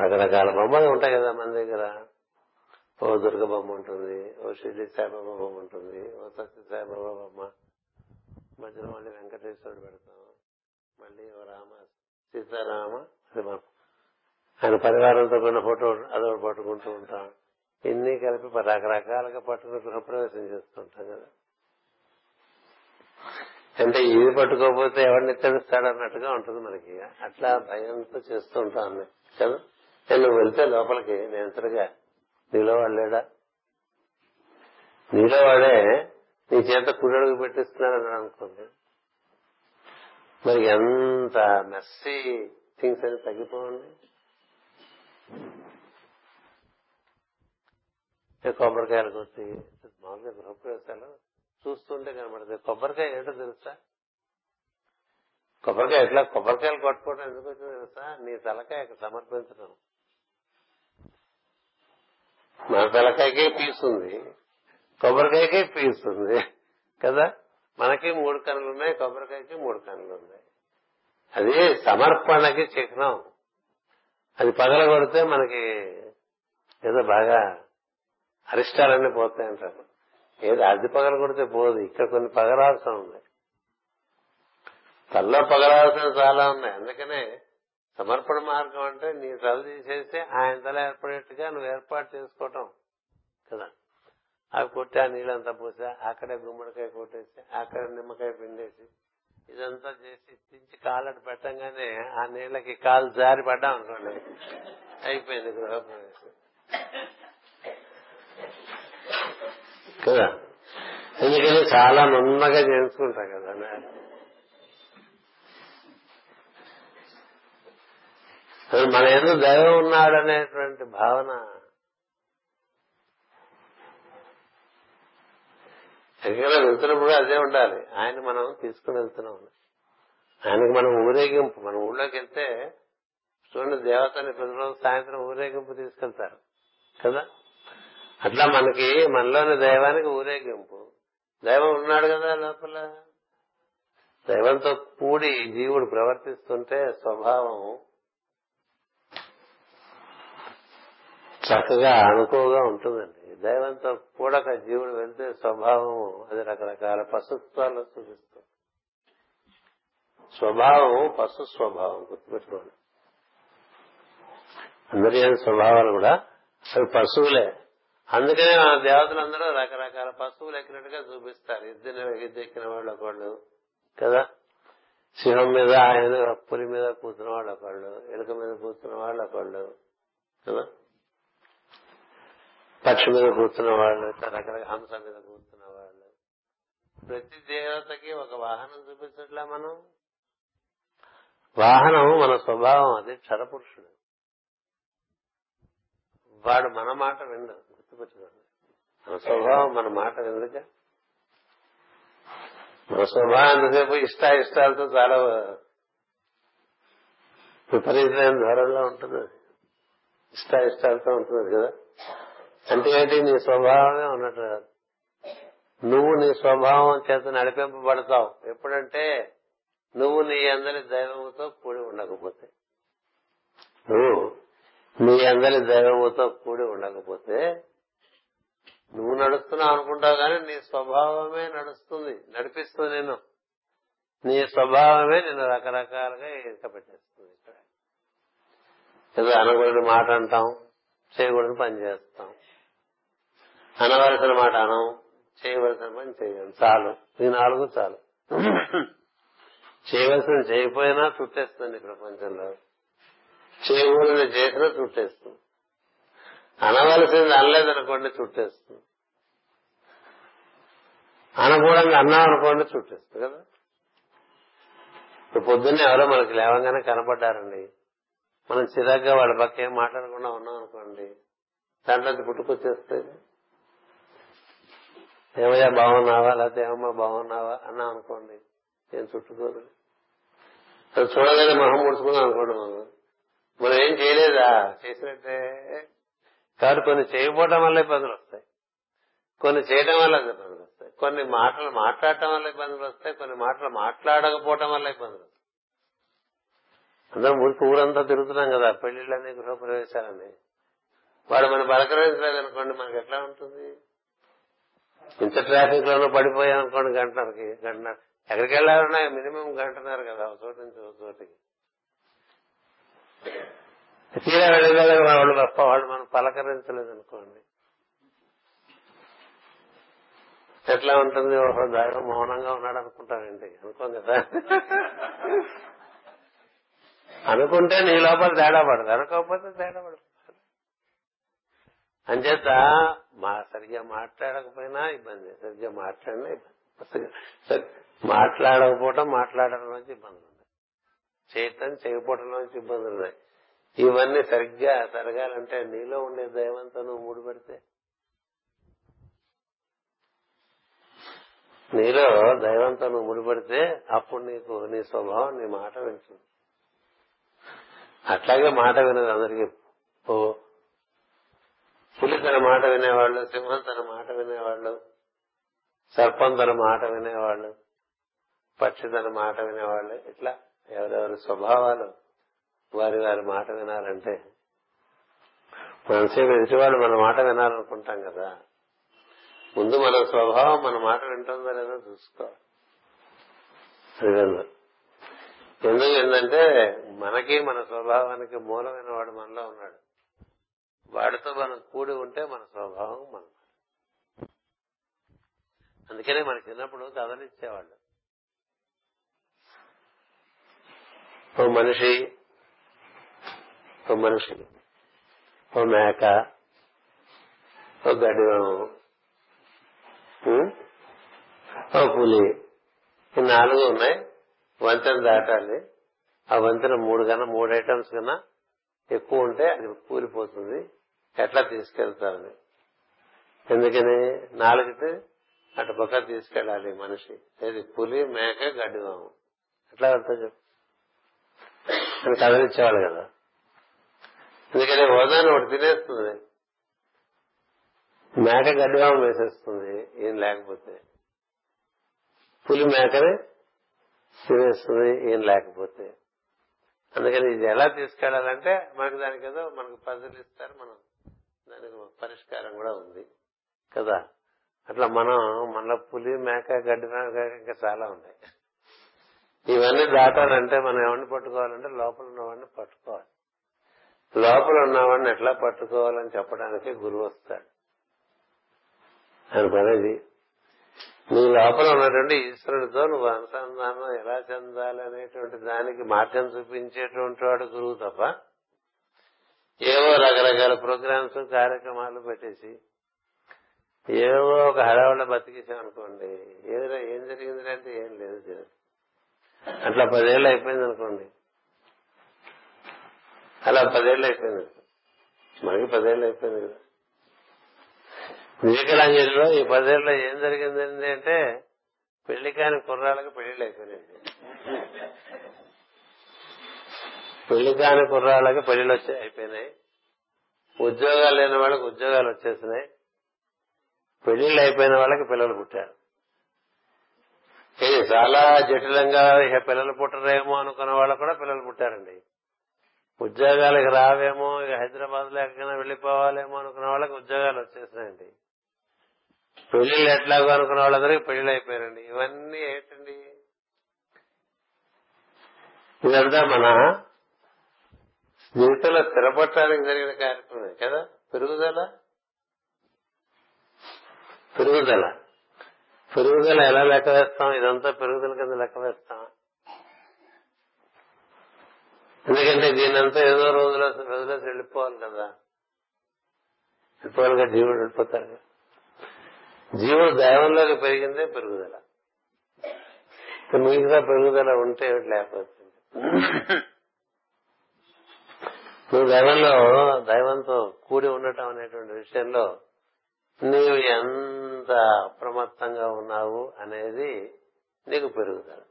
రకరకాల బొమ్మలు ఉంటాయి కదా మన దగ్గర. ఓ దుర్గ బొమ్మ ఉంటుంది, ఓ షిర్డీ సాయిబాబా బొమ్మ ఉంటుంది, ఓ సత్య సాయిబాబా బొమ్మ, మధ్యలో మళ్ళీ వెంకటేశ్వరుడు పెడతాం, మళ్ళీ ఓ రామ సీతారామ ఆయన పరివారంతో కొన్ని ఫోటో అదొకటి పట్టుకుంటూ ఉంటాం. ఇన్ని కలిపి రకరకాలుగా పట్టుకుని గృహప్రవేశం చేస్తుంటాం కదా. అంటే ఇది పట్టుకోకపోతే ఎవరిని తెలుస్తాడు అన్నట్టుగా ఉంటుంది మనకి. అట్లా భయంతో చేస్తూ ఉంటాం కదా. నేను వెళ్తే లోపలికి నేను ఎంతగా నీలో వాడు లేడా, నీలో వాడే నీ చేత కుడి అడుగు పెట్టిస్తున్నాడు అని అనుకోండి, మరి ఎంత మెస్సీ థింగ్స్ అని తగ్గిపోండి. కొబ్బరికాయలు కొట్టి మామూలుగా గృహప్రవేశాలు చూస్తుంటే కనబడతాయి. కొబ్బరికాయ ఏంటో తెలుసా? కొబ్బరికాయ ఎట్లా కొబ్బరికాయలు కొట్టుకోవడం ఎందుకు తెలుసా? నీ తలకాయ సమర్పించడం. మన తలకాయకే పీస్తుంది, కొబ్బరికాయకే పీస్తుంది కదా. మనకి మూడు కన్నులు ఉన్నాయి, కొబ్బరికాయకి మూడు కన్నులు ఉన్నాయి. అది సమర్పణకి చిహ్నం. అది పగలగొడితే మనకి ఏదో బాగా అరిష్టాలన్నీ పోతాయంటారు. ఏదో అది పగలగొడితే పోదు. ఇక్కడ కొన్ని పగలాల్సిన ఉన్నాయి, తల్లో పగలాల్సిన చాలా ఉన్నాయి. అందుకనే సమర్పణ మార్గం అంటే నీ తల తీసేసి ఆయన తల ఏర్పడేట్టుగా నువ్వు ఏర్పాటు చేసుకోవటం కదా. అవి కొట్టి ఆ నీళ్ళంతా పోసా, అక్కడే గుమ్మడికాయ కొట్టేసి, అక్కడ నిమ్మకాయ పిండేసి, ఇదంతా చేసి తించి కాళ్ళటి పెట్టంగానే ఆ నీళ్ళకి కాలు జారి పడ్డాం అనుకోండి, అయిపోయింది గృహప్రవేశం కదా. ఎందుకంటే చాలా నున్నగా చేసుకుంటాం కదా. మన ఎందుకు దైవం ఉన్నాడనేటువంటి భావన. ఎక్కడికైనా వెళ్తున్నప్పుడు అదే ఉండాలి. ఆయన మనం తీసుకుని వెళ్తున్నాం, ఆయనకి మనం ఊరేగింపు. మన ఊళ్ళోకి వెళ్తే చూడండి, దేవతని ప్రతిరోజు సాయంత్రం ఊరేగింపు తీసుకెళ్తారు కదా. అట్లా మనకి మనలోని దైవానికి ఊరేగింపు. దైవం ఉన్నాడు కదా లోపల. దైవంతో కూడి జీవుడు ప్రవర్తిస్తుంటే స్వభావం చక్కగా అనుకోగా ఉంటుందండి. దైవంతో కూడక జీవుడు వెళ్తే స్వభావం అది రకరకాల పశుత్వాలు సూచిస్తుంది. స్వభావం పశు స్వభావం గుర్తుపెట్టుకోండి. అందరి స్వభావాలు కూడా అవి పశువులే. అందుకనే మన దేవతలందరూ రకరకాల పశువులు ఎక్కినట్టుగా చూపిస్తారు. ఇద్దరు ఎక్కిన వాళ్ళు ఒకళ్ళు కదా. సింహం మీద ఆయన పులి మీద కూర్చున్న వాళ్ళు ఒకళ్ళు, ఎలుక మీద కూర్చున్న వాళ్ళు ఒకళ్ళు కదా, పక్షి మీద కూర్చున్న వాళ్ళు, రకరకాల హంస మీద కూర్చున్న వాళ్ళు. ప్రతి దేవతకి ఒక వాహనం చూపించట్లా మనం. వాహనం మన స్వభావం, అది క్షరపురుషుడు. వాడు మన మాట విండు, గుర్తుపెట్టుకోండి. మన స్వభావం మన మాట విందుక. మన స్వభావం ఎంతసేపు ఇష్ట ఇష్టాలతో చాలా విపరీతమైన ధోరణిలో ఉంటుంది. ఇష్ట ఇష్టాలతో ఉంటుంది కదా. అంటే ఏంటి, నీ స్వభావమే ఉన్నట్టు కాదు. నువ్వు నీ స్వభావం చేత నడిపింపబడతావు ఎప్పుడంటే నువ్వు నీ అందరి దైవముతో కూడి ఉండకపోతే. నువ్వు నీ అందరి దైవముతో కూడి ఉండకపోతే నువ్వు నడుస్తున్నావు అనుకుంటావు, కానీ నీ స్వభావమే నడుస్తుంది, నడిపిస్తుంది నిన్ను. నీ స్వభావమే నిన్ను రకరకాలుగా ఇక పెట్టేస్తుంది ఇక్కడ. ఏదో అనకూడదు మాట అంటాం, చేయకూడదు పని చేస్తాం, అనవలసిన మాట అనం, చేయవలసిన పని చేయం. చాలు, ఈ నాలుగు చాలు. చేయవలసిన చేయకపోయినా చుట్టేస్తుంది ఈ ప్రపంచంలో. చేయకూడదు చేసినా చుట్టేస్తుంది. అనవలసింది అనలేదనుకోండి చుట్టేస్తుంది. అనకూడదు అన్నాం అనుకోండి చుట్టేస్తుంది కదా. ఇప్పుడు పొద్దున్నే ఎవరో మనకి లేవగానే కనపడ్డారండి, మనం చిరాగ్గా వాళ్ళ పక్క ఏం మాట్లాడకుండా ఉన్నాం అనుకోండి, దాంట్లో పుట్టుకొచ్చేస్తాయి. ఏమయ్యా బాగున్నావా, లేకపోతే ఏమమ్మా బాగున్నావా అన్నా అనుకోండి, ఏం చుట్టుకోదు. అది చూడగానే మొహం ముడుచుకున్నాం అనుకోండి, మనం మనం ఏం చేయలేదా, చేసినట్టే. కాబట్టి కొన్ని చేయకపోవడం వల్ల ఇబ్బందులు వస్తాయి, కొన్ని చేయడం వల్ల ఇబ్బందులు వస్తాయి, కొన్ని మాటలు మాట్లాడటం వల్ల ఇబ్బందులు వస్తాయి, కొన్ని మాటలు మాట్లాడకపోవటం వల్ల ఇబ్బందులు వస్తాయి. అందరం ఊరికి ఊరంతా తిరుగుతున్నాం కదా, పెళ్లిళ్ళని గృహప్రవేశాలని. వాడు మనం బలకరించలేదు అనుకోండి, మనకు ఎట్లా ఉంటుంది. ఇంత ట్రాఫిక్ లోనూ పడిపోయాం అనుకోండి, గంటన్నరకి గంటన్నర ఎక్కడికి వెళ్ళాలన్నా మినిమం గంటన్నర కదా ఒక చోటు నుంచి ఒక చోటికి. తీరా వెళ్ళలేదు వాళ్ళు తప్ప వాళ్ళు మనం పలకరించలేదు అనుకోండి, ఎట్లా ఉంటుంది. ఒక దైవం మౌనంగా ఉన్నాడు అనుకుంటానండి, అనుకోం కదా. అనుకుంటే నీ లోపల తేడా పడదు, అనుకోకపోతే తేడా పడదు. అంచేత మా సరిగ్గా మాట్లాడకపోయినా ఇబ్బంది, సరిగ్గా మాట్లాడినా ఇబ్బంది, మాట్లాడకపోవటం మాట్లాడడం నుంచి ఇబ్బందులు ఉన్నాయి, చేయటం చేయకపోవటం నుంచి ఇబ్బందులు ఉన్నాయి. ఇవన్నీ సరిగ్గా జరగాలంటే నీలో ఉండే దైవంతో నువ్వు మూడు పెడితే, నీలో దైవంతో నువ్వు మూడు పెడితే అప్పుడు నీకు నీ స్వభావం నీ మాట వింటుంది. అట్లాగే మాట వినదు అందరికీ. పులి తన మాట వినేవాళ్ళు, సింహం తన మాట వినేవాళ్ళు, సర్పం తన మాట వినేవాళ్ళు, పక్షి తన మాట వినేవాళ్ళు. ఇట్లా ఎవరెవరి స్వభావాలు వారి వారి మాట వినాలంటే మనసేపు ఎదుటివాళ్ళు మన మాట వినాలనుకుంటాం కదా, ముందు మన స్వభావం మన మాట వింటుందో లేదో చూసుకోవాలి. ఎందుకు ఏంటంటే మనకి మన స్వభావానికి మూలమైన వాడు మనలో ఉన్నాడు. వాడితో మనం కూడి ఉంటే మన స్వభావం మన. అందుకనే మన చిన్నప్పుడు కథలిచ్చేవాళ్ళు. ఓ మనిషి, ఓ మనిషి, ఓ మేక, ఓ గడివము, ఓ పులి, ఈ నాలుగు ఉన్నాయి. వంతెన దాటాలి. ఆ వంతెన మూడు కన్నా మూడు ఐటమ్స్ కన్నా ఎక్కువ ఉంటే అది కూలిపోతుంది. ఎట్లా తీసుకెళ్తారని, ఎందుకని నాలుగిటి అటు పక్క తీసుకెళ్ళాలి మనిషి. అది పులి, మేక, గడ్డివాము, ఎట్లా వెళ్తా చెప్పు అని కదిలిచ్చేవాడు కదా. ఎందుకని ఓదాన్ని ఒకటి తినేస్తుంది, మేక గడ్డివాము వేసేస్తుంది ఏం లేకపోతే, పులి మేకని తినేస్తుంది ఏం లేకపోతే. అందుకని ఇది ఎలా తీసుకెళ్లాలంటే మనకి దానికి ఏదో మనకు పజలు ఇస్తారు, మనం దానికి పరిష్కారం కూడా ఉంది కదా. అట్లా మనం మన పులి మేక గడ్డి మేక ఇంకా చాలా ఉన్నాయి. ఇవన్నీ దాటాలంటే మనం ఎవరిని పట్టుకోవాలంటే లోపల ఉన్నవాడిని పట్టుకోవాలి. లోపల ఉన్నవాడిని ఎట్లా పట్టుకోవాలని చెప్పడానికి గురువు వస్తాడు. ఆయన పనేది నువ్వు లోపల ఉన్నటువంటి ఈశ్వరుడితో నువ్వు అనుసంధానం ఎలా చెందాలి అనేటువంటి దానికి మార్గం చూపించేటువంటి వాడు గురువు తప్ప, ఏవో రకరకాల ప్రోగ్రామ్స్ కార్యక్రమాలు పెట్టేసి ఏవో ఒక హడావుడ బతికేసామనుకోండి, ఏదో ఏం జరిగింది అంటే ఏం లేదు జరగదు. అట్లా పదేళ్ళు అయిపోయింది అనుకోండి, అలా పదేళ్ళు అయిపోయింది మనకి పదేళ్ళు అయిపోయింది కదా. వివేకలాంజలిలో ఈ పదేళ్ళలో ఏం జరిగిందండి అంటే పెళ్లి కాని కుర్రాళ్ళకి పెళ్లిళ్ళు అయిపోయినాయండి, పెళ్లి కాని కుర్రాళ్ళకి పెళ్లిళ్ళు వచ్చి అయిపోయినాయి, ఉద్యోగాలు లేని వాళ్ళకి ఉద్యోగాలు వచ్చేసినాయి, పెళ్లిళ్ళు అయిపోయిన వాళ్ళకి పిల్లలు పుట్టారు. ఇది చాలా జటిలంగా ఇక పిల్లలు పుట్టరేమో అనుకున్న వాళ్ళకు కూడా పిల్లలు పుట్టారండి. ఉద్యోగాలకు రావేమో, ఇక హైదరాబాద్ లేకైనా వెళ్లిపోవాలేమో అనుకున్న వాళ్ళకి ఉద్యోగాలు వచ్చేసినాయండి. పెళ్లిళ్ళు ఎట్లాగో అనుకున్న వాళ్ళందరికీ పెళ్లిళ్ళు అయిపోయారండి. ఇవన్నీ ఏంటండి, ఇదంతా మన జీవితంలో స్థిరపడటానికి జరిగిన కార్యక్రమం కదా. పెరుగుదల పెరుగుదల పెరుగుదల ఎలా లెక్క వేస్తాం, ఇదంతా పెరుగుదల కింద లెక్క వేస్తాం. ఎందుకంటే దీనంతా ఏదో రోజులో రోజులో వెళ్ళిపోవాలి కదా, వెళ్ళిపోవాలి కదా, జీవుడు వెళ్ళిపోతాడు కదా. జీవుడు దైవంలోకి పెరిగిందే పెరుగుదల, మిగతా పెరుగుదల ఉంటే లేకపోతుంది. నువ్వు దైవంలో దైవంతో కూడి ఉండటం అనేటువంటి విషయంలో నీవు ఎంత అప్రమత్తంగా ఉన్నావు అనేది నీకు పెరుగుదల.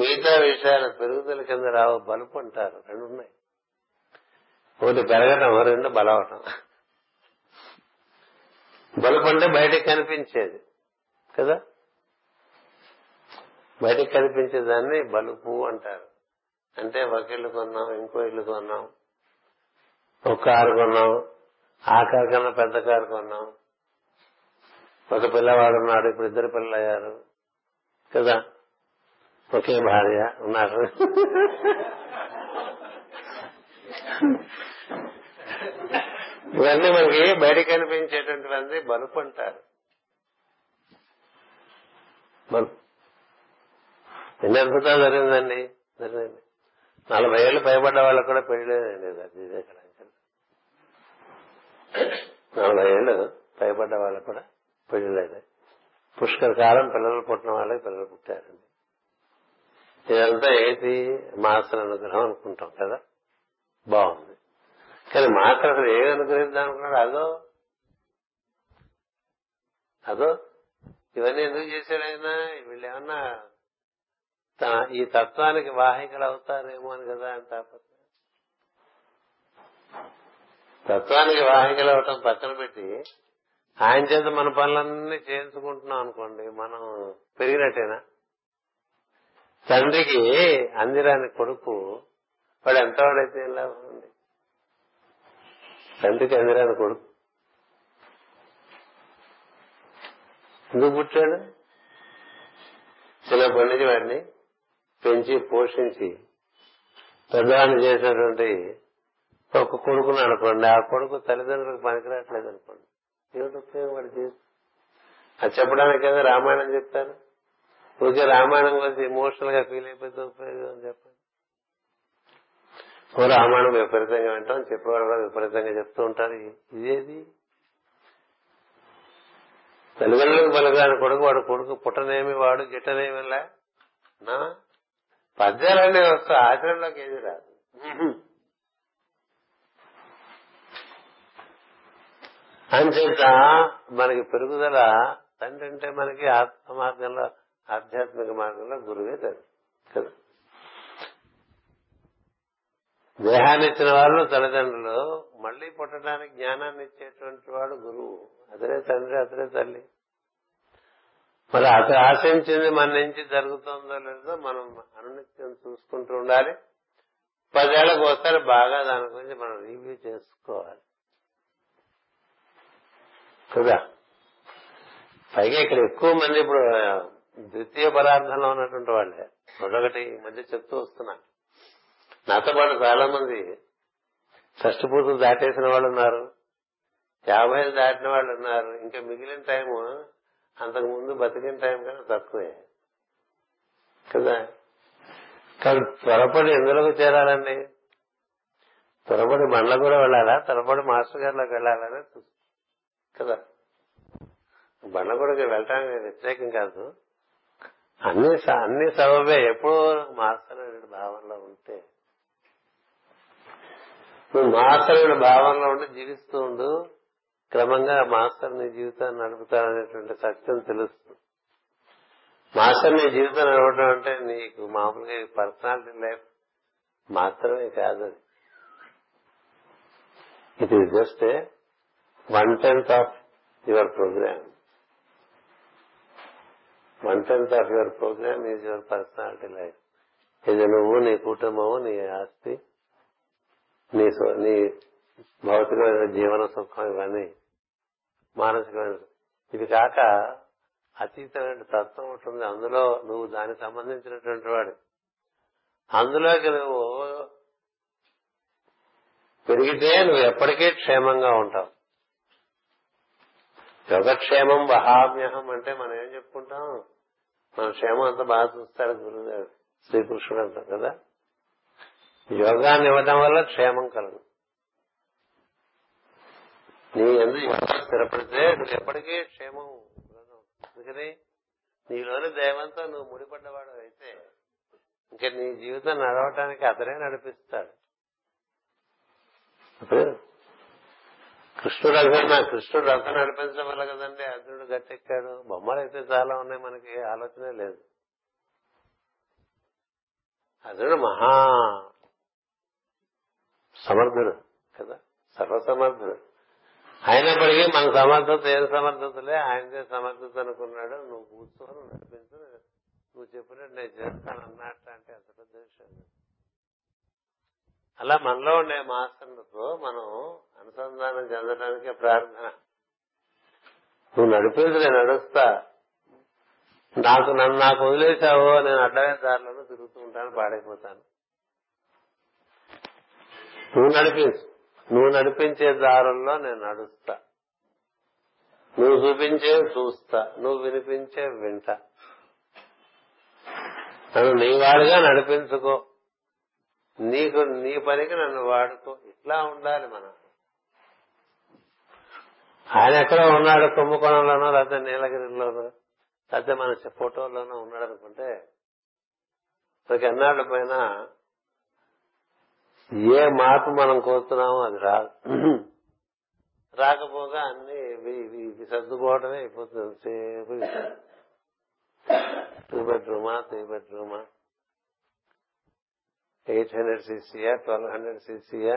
మిగతా విషయాలు పెరుగుదల కింద రావు, బలుపు అంటారు. రెండు ఉన్నాయి, ఒకటి పెరగటం, రెండు బలవటం. బలుపు అంటే బయటకు కనిపించేది కదా, బయటకు కనిపించేదాన్ని బలుపు అంటారు. అంటే ఒక ఇల్లు కొన్నాం, ఇంకో ఇల్లు కొన్నాం, ఒక కారు కొన్నాం, ఆ కారు కన్నా పెద్ద కారు కొన్నాం, ఒక పిల్లవాడు ఉన్నాడు, ఇప్పుడు ఇద్దరు పిల్లలు అయ్యారు కదా, ఒకే భార్య ఉన్నారు, ఇవన్నీ మనకి బయటకు కనిపించేటువంటివన్నీ బలుపు అంటారు. బలుపు ఎన్ని అద్భుతాలు జరిగిందండి, జరిగింది. నలభై ఏళ్ళు పైబడ్డ వాళ్ళకు కూడా పెళ్లిలేదండి అది ఇదే కదా. నలభై ఏళ్ళు పైబడ్డ వాళ్ళకు కూడా పెళ్లిలేదు. పుష్కర కాలం పిల్లలు పుట్టిన వాళ్ళకి పిల్లలు పుట్టారండి. ఇదంతా ఏది మాస్టర్ అనుగ్రహం అనుకుంటాం కదా, బాగుంది. కానీ మాస్టర్ అసలు ఏమి అనుగ్రహిద్దాం అనుకున్నాడు, అదో అదో ఇవన్నీ ఎందుకు చేశాడు ఆయన, వీళ్ళేమన్నా ఈ తత్వానికి వాహికలు అవుతారేమో అని కదా ఆయన తాపత్రయం. తత్వానికి వాహికలు అవటం పక్కన పెట్టి ఆయన చేత మన పనులన్నీ చేయించుకుంటున్నాం అనుకోండి, మనం పెరిగినట్టేనా? తండ్రికి అందిరాని కొడుకు వాడు ఎంత వాడైతే ఏం లాభం అండి? తండ్రికి అందిరాని కొడుకు ఎందుకు పుట్టాడు? చిన్నప్పటి నుంచి వాడిని పెంచి పోషించి పెద్దవాడిని చేసినటువంటి ఒక కొడుకును అనుకోండి, ఆ కొడుకు తల్లిదండ్రులకు పనికిరాట్లేదు అనుకోండి, ఏమిటి ఉపయోగం వాడు చేసి? అది చెప్పడానికైనా రామాయణం చెప్తాను, ఊరికే రామాయణం గురించి ఇమోషనల్ గా ఫీల్ అయిపోతే ఉపయోగం అని చెప్పండి. ఓ రామాయణం విపరీతంగా వింటాం, చెప్పేవాడు కూడా విపరీతంగా చెప్తూ ఉంటారు. ఇదేది? తల్లిదండ్రులకు పలుకురాని కొడుకు వాడు కొడుకు పుట్టనేమి వాడు గిట్టనేమిలా నా పద్యాలన్నీ వస్తూ ఆచరణలోకి ఏది రాదు. అంచేత మనకి పెరుగుదల తండ్రి అంటే మనకి ఆత్మ మార్గంలో ఆధ్యాత్మిక మార్గంలో గురువే తండ్రి కదా. దేహాన్ని ఇచ్చిన వాళ్ళు తల్లిదండ్రులు, మళ్లీ పుట్టడానికి జ్ఞానాన్ని ఇచ్చేటువంటి వాడు గురువు, అతడే తండ్రి, అతడే తల్లి. మరి అతను ఆశించింది మన నుంచి జరుగుతుందో లేదో మనం అనునిత్యం చూసుకుంటూ ఉండాలి. పదేళ్లకు ఒకసారి బాగా దాని గురించి మనం రివ్యూ చేసుకోవాలి కదా. పైగా ఇక్కడ ఎక్కువ మంది ఇప్పుడు ద్వితీయ పదార్థంలో ఉన్నటువంటి వాళ్ళే. మరొకటి ఈ మధ్య చెప్తూ వస్తున్నా, నాతో పాటు చాలా మంది షష్టి పూర్తులు దాటేసిన వాళ్ళు ఉన్నారు, యాభై దాటిన వాళ్ళు ఉన్నారు. ఇంకా మిగిలిన టైము అంతకు ముందు బతికిన టైం కన్నా తక్కువే కదా. కానీ త్వరపడి ఎందులోకి చేరాలండి? త్వరపడి మనలో కూడా వెళ్ళాలా, త్వరపడి మాస్టర్ గారిలోకి వెళ్ళాలని కదా. బండగూడకి వెళ్ళటానికి వ్యతిరేకం కాదు, అన్ని అన్ని సబబే. ఎప్పుడు మాస్టర్ భావంలో ఉంటే, నువ్వు మాస్టర్ భావంలో ఉంటే జీవిస్తూ ఉండు, క్రమంగా మాస్టర్ నీ జీవితాన్ని నడుపుతాడనేటువంటి సత్యం తెలుస్తుంది. మాస్టర్ నీ జీవితాన్ని నడపడం అంటే నీకు మామూలుగా పర్సనాలిటీ లైఫ్ మాత్రమే కాదు, it is just one tenth of your program. One tenth of your programme is your personality life. ఇది నువ్వు, నీ కుటుంబము, నీ ఆస్తి, నీ నీ భౌతికమైన జీవన సుఖం, ఇవన్నీ మానసికమైన. ఇది కాక అతీతమైన తత్వం ఉంటుంది, అందులో నువ్వు దానికి సంబంధించినటువంటి వాడు. అందులోకి నువ్వు పెరిగితే నువ్వు ఎప్పటికీ క్షేమంగా ఉంటావు. యోగక్షేమం వహామ్యహం అంటే మనం ఏం చెప్పుకుంటాం? మన క్షేమం అంతా బాగా చూస్తాడు గురువు గారు, శ్రీకృష్ణుడు అంటాం కదా. యోగాన్ని ఇవ్వడం వల్ల క్షేమం కలదు. నీ ఎందుకు యోగా స్థిరపడితే నువ్వు ఎప్పటికీ క్షేమం. అందుకని నీలోని దైవంతో నువ్వు ముడిపడ్డవాడు అయితే ఇంకా నీ జీవితం నడవటానికి అతనే నడిపిస్తాడు. కృష్ణుడు అర్థం కృష్ణుడు రథం నడిపించడం వల్ల కదండి అర్జునుడు గట్టెక్కాడు. బొమ్మలు అయితే చాలా ఉన్నాయి, మనకి ఆలోచనే లేదు. అర్జునుడు మహా సమర్థుడు కదా, సర్వసమర్థుడు. అయినప్పటికీ మన సమర్థత ఏం సమర్థతలే, ఆయనదే సమర్థత అనుకున్నాడు. నువ్వు కూర్చోను, నడిపించు, నువ్వు చెప్పినట్టు నేను చేస్తాను అన్నట్టు అంటే అంత పెద్ద విషయం. అలా మనలో ఉండే మాస్టర్లతో మనం అనుసంధానం చెందడానికే ప్రార్థన. నువ్వు నడిపేది నేను నడుస్తా, నాకు నన్ను నాకు వదిలేసావో నేను అడ్డమైన దారిలోనూ తిరుగుతూ ఉంటాను, పాడైపోతాను. నువ్వు నడిపించు, నువ్వు నడిపించే దారుల్లో నేను నడుస్తా, నువ్వు చూపించే చూస్తా, నువ్వు వినిపించే వింటా, నన్ను నీ వాడిగా నడిపించుకో, నీకు నీ పనికి నన్ను వాడుకో. ఇట్లా ఉండాలి మనం. ఆయన ఎక్కడో ఉన్నాడు కుంభకోణంలోనో లేకపోతే నీలగిరిలోనో లేకపోతే మన ఫోటోల్లోనో ఉన్నాడు అనుకుంటే మనకి ఎన్నాళ్ళ పైన ఏ మార్పు మనం కోరుతున్నామో అది రాదు. రాకపోగా అన్ని ఇవి ఇవి ఇవి సర్దుకోవటమే అయిపోతుంది. సేపు టూ బెడ్రూమా, త్రీ బెడ్రూమా, ఎయిట్ హండ్రెడ్ సీసీయా, ట్వెల్వ్ హండ్రెడ్ సీసీయా,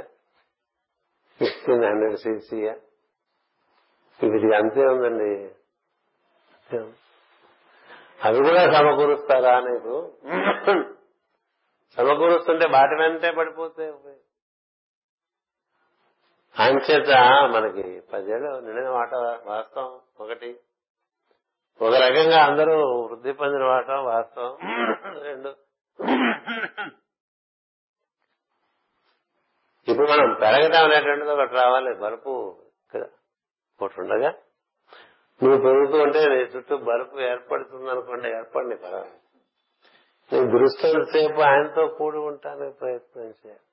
ఫిఫ్టీన్ హండ్రెడ్ సీసీయా వీటికి అంతే ఉందండి. అవి కూడా సమకూరుస్తారా? నీకు సమకూరుస్తుంటే వాటి వెంటే పడిపోతాయి. అంచేత మనకి పదేళ్ళు నిండిన వాట వాస్తవం ఒకటి, ఒక రకంగా అందరూ వృద్ధి పొందిన వాట వాస్తవం రెండు. ఇప్పుడు మనం పెరగటం అనేటువంటిది ఒకటి రావాలి. బలుపు ఒకటి ఉండగా నువ్వు పెరుగుతూ ఉంటే నీ చుట్టూ బలుపు ఏర్పడుతుంది అనుకోండి. ఏర్పడి పర్వాలేదు, నేను దృష్టిసేపు ఆయనతో కూడి ఉంటానికి ప్రయత్నం చేయాలి.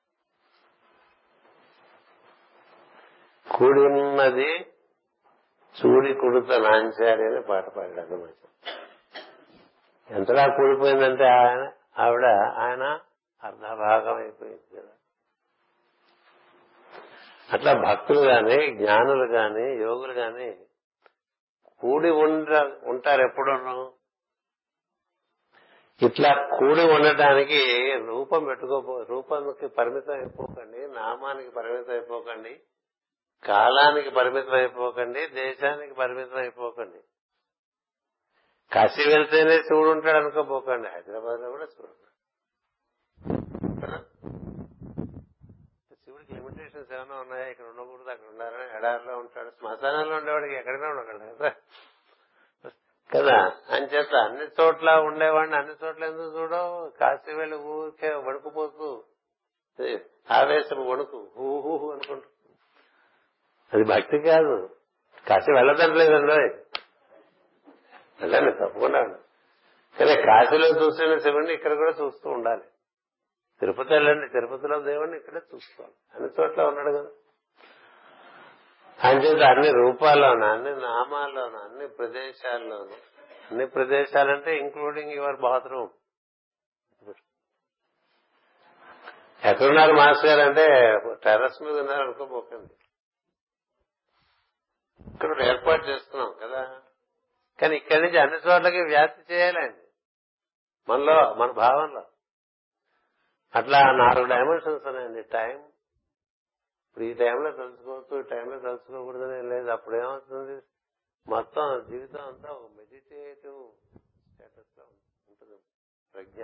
కూడి ఉన్నది చూడి కుడుత నాంచారి అని పాట పాడాడు. మంచి ఎంతలా కూడిపోయిందంటే ఆయన ఆవిడ ఆయన అర్ధభాగం అయిపోయింది కదా. అట్లా భక్తులు గాని జ్ఞానులు గాని యోగులు గాని కూడి ఉండ ఉంటారు ఎప్పుడూనూ. ఇట్లా కూడి ఉండటానికి రూపం పెట్టుకోపో రూపానికి పరిమితం అయిపోకండి, నామానికి పరిమితం అయిపోకండి, కాలానికి పరిమితం అయిపోకండి, దేశానికి పరిమితం అయిపోకండి. కాశీ వెళ్తేనే శివుడు ఉంటాడు అనుకోపోకండి, హైదరాబాద్ లో కూడా శివుడు ఉంటాడు. శివుడికి లిమిటేషన్స్ ఏమైనా ఉన్నాయా? ఇక్కడ ఉండకూడదు, అక్కడ ఉండాలని. ఎడారిలో ఉంటాడు, శ్మశానంలో ఉండేవాడికి ఎక్కడైనా ఉండకండి కదా కదా అంచేత అన్ని చోట్ల ఉండేవాడిని అన్ని చోట్ల ఎందుకు చూడవు? కాశీ వెళ్ళి ఊరికే వణుకుపోతూ ఆవేశం వణుకు ఊహూ అనుకుంటు, అది భక్తి కాదు. కాశీ వెళ్ళదంటలేదండి, వెళ్ళండి తప్పకుండా. కానీ కాశీలో చూసిన శివుడిని ఇక్కడ కూడా చూస్తూ ఉండాలి. తిరుపతి వెళ్ళండి, తిరుపతిలో దేవుడిని ఇక్కడే చూసుకోవాలి. అన్ని చోట్ల ఉన్నాడు కదా. అంచేత అన్ని రూపాల్లోనూ అన్ని నామాల్లోనూ అన్ని ప్రదేశాల్లోనూ, అన్ని ప్రదేశాలంటే ఇంక్లూడింగ్ యువర్ బాత్రూమ్. ఎక్కడున్నారు మాస్టర్ గారు అంటే టెర్రస్ మీద ఉన్నారు అనుకోపోకండి. ఇక్కడ ఏర్పాటు చేస్తున్నాం కదా, కానీ ఇక్కడి నుంచి అన్ని చోట్లకి వ్యాప్తి చేయాలండి మనలో, మన భావంలో. అట్లా నాలుగు డైమెన్షన్స్ ఉన్నాయండి. టైం ఇప్పుడు ఈ టైంలో తలుచుకోవచ్చు, ఈ టైంలో తలుచుకోకూడదనే లేదు. అప్పుడు ఏమవుతుంది? మొత్తం జీవితం అంతా ఒక మెడిటేటివ్ స్టేటస్ లో ఉంటుంది ప్రజ్ఞ.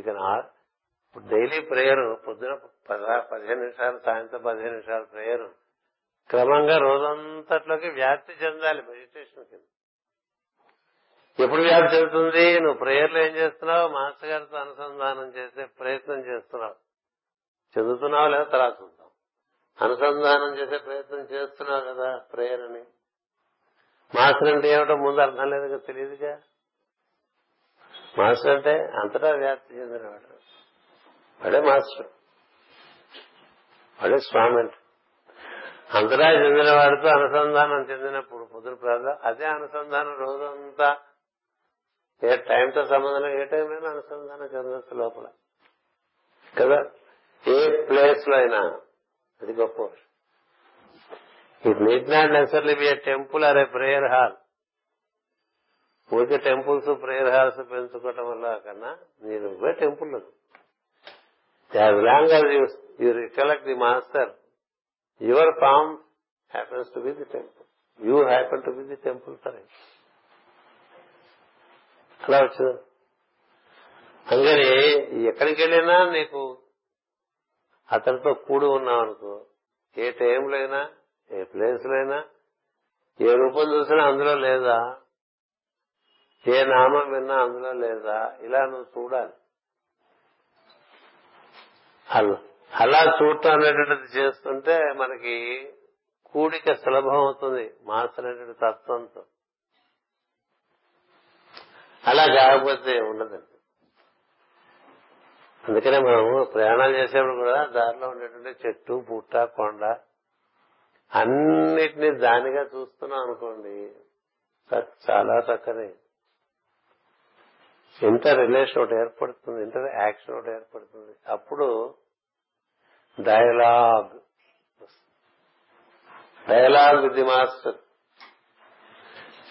ఇక ఇప్పుడు డైలీ ప్రేయర్ పొద్దున పదిహేను నిమిషాలు సాయంత్రం పదిహేను నిమిషాలు ప్రేయర్ క్రమంగా రోజంతట్లోకి వ్యాప్తి చెందాలి మెడిటేషన్ కింద. ఎప్పుడు వ్యాప్తి చెందుతుంది? నువ్వు ప్రేయర్లో ఏం చేస్తున్నావు? మాస్టర్ గారితో అనుసంధానం చేసే ప్రయత్నం చేస్తున్నావు. చెందుతున్నావు లేదా తర్వాత చూద్దాం. అనుసంధానం చేసే ప్రయత్నం చేస్తున్నావు కదా ప్రేయర్ అని. మాస్టర్ అంటే ఏమిటో ముందు అర్థం లేదు, తెలియదుగా. మాస్టర్ అంటే అంతటా వ్యాప్తి చెందినవాడు, వాడే మాస్టర్, వాడే స్వామి అంటే. అంతటా చెందిన వాడితో అనుసంధానం చెందినప్పుడు పొద్దున ప్రార్థన అదే అనుసంధానం. రోజంతా ఏ టైంతో సంబంధం, ఏ టైంలో అనుసంధానం చెందొచ్చు లోపల కదా, ఏ ప్లేస్ లో అయినా. అది గొప్ప. It need not necessarily be a temple or a prayer hall. ఊరికే టెంపుల్స్ ప్రేయర్ హాల్స్ పెంచుకోవటం వల్ల కన్నా నేను ఇవే temple. As long as you you recollect the master, your form happens to be the temple, you happen to be the temple. సరే అలా వచ్చింది. అందుకని ఎక్కడికి వెళ్ళినా నీకు అతనితో కూడి ఉన్నాం అనుకో, ఏ టైంలో అయినా ఏ ప్లేస్ లో అయినా, ఏ రూపం చూసినా అందులో లేదా, ఏ నామం విన్నా అందులో లేదా, ఇలా నువ్వు చూడాలి. అలా అలా చూడటం అనేటువంటిది చేస్తుంటే మనకి కూడిక సులభం అవుతుంది మాస్టర్ అనేటువంటి తత్వంతో. అలా కాకపోతే ఉండదండి. అందుకనే మనము ప్రయాణాలు చేసేప్పుడు కూడా దారిలో ఉండేటువంటి చెట్టు, పుట్ట, కొండ అన్నిటినీ దానిగా చూస్తున్నాం అనుకోండి, చాలా చక్కని ఇంటర్ రిలేషన్ ఒకటి ఏర్పడుతుంది, ఇంటర్ యాక్షన్ ఒకటి ఏర్పడుతుంది. అప్పుడు dialogue dialogue with the master.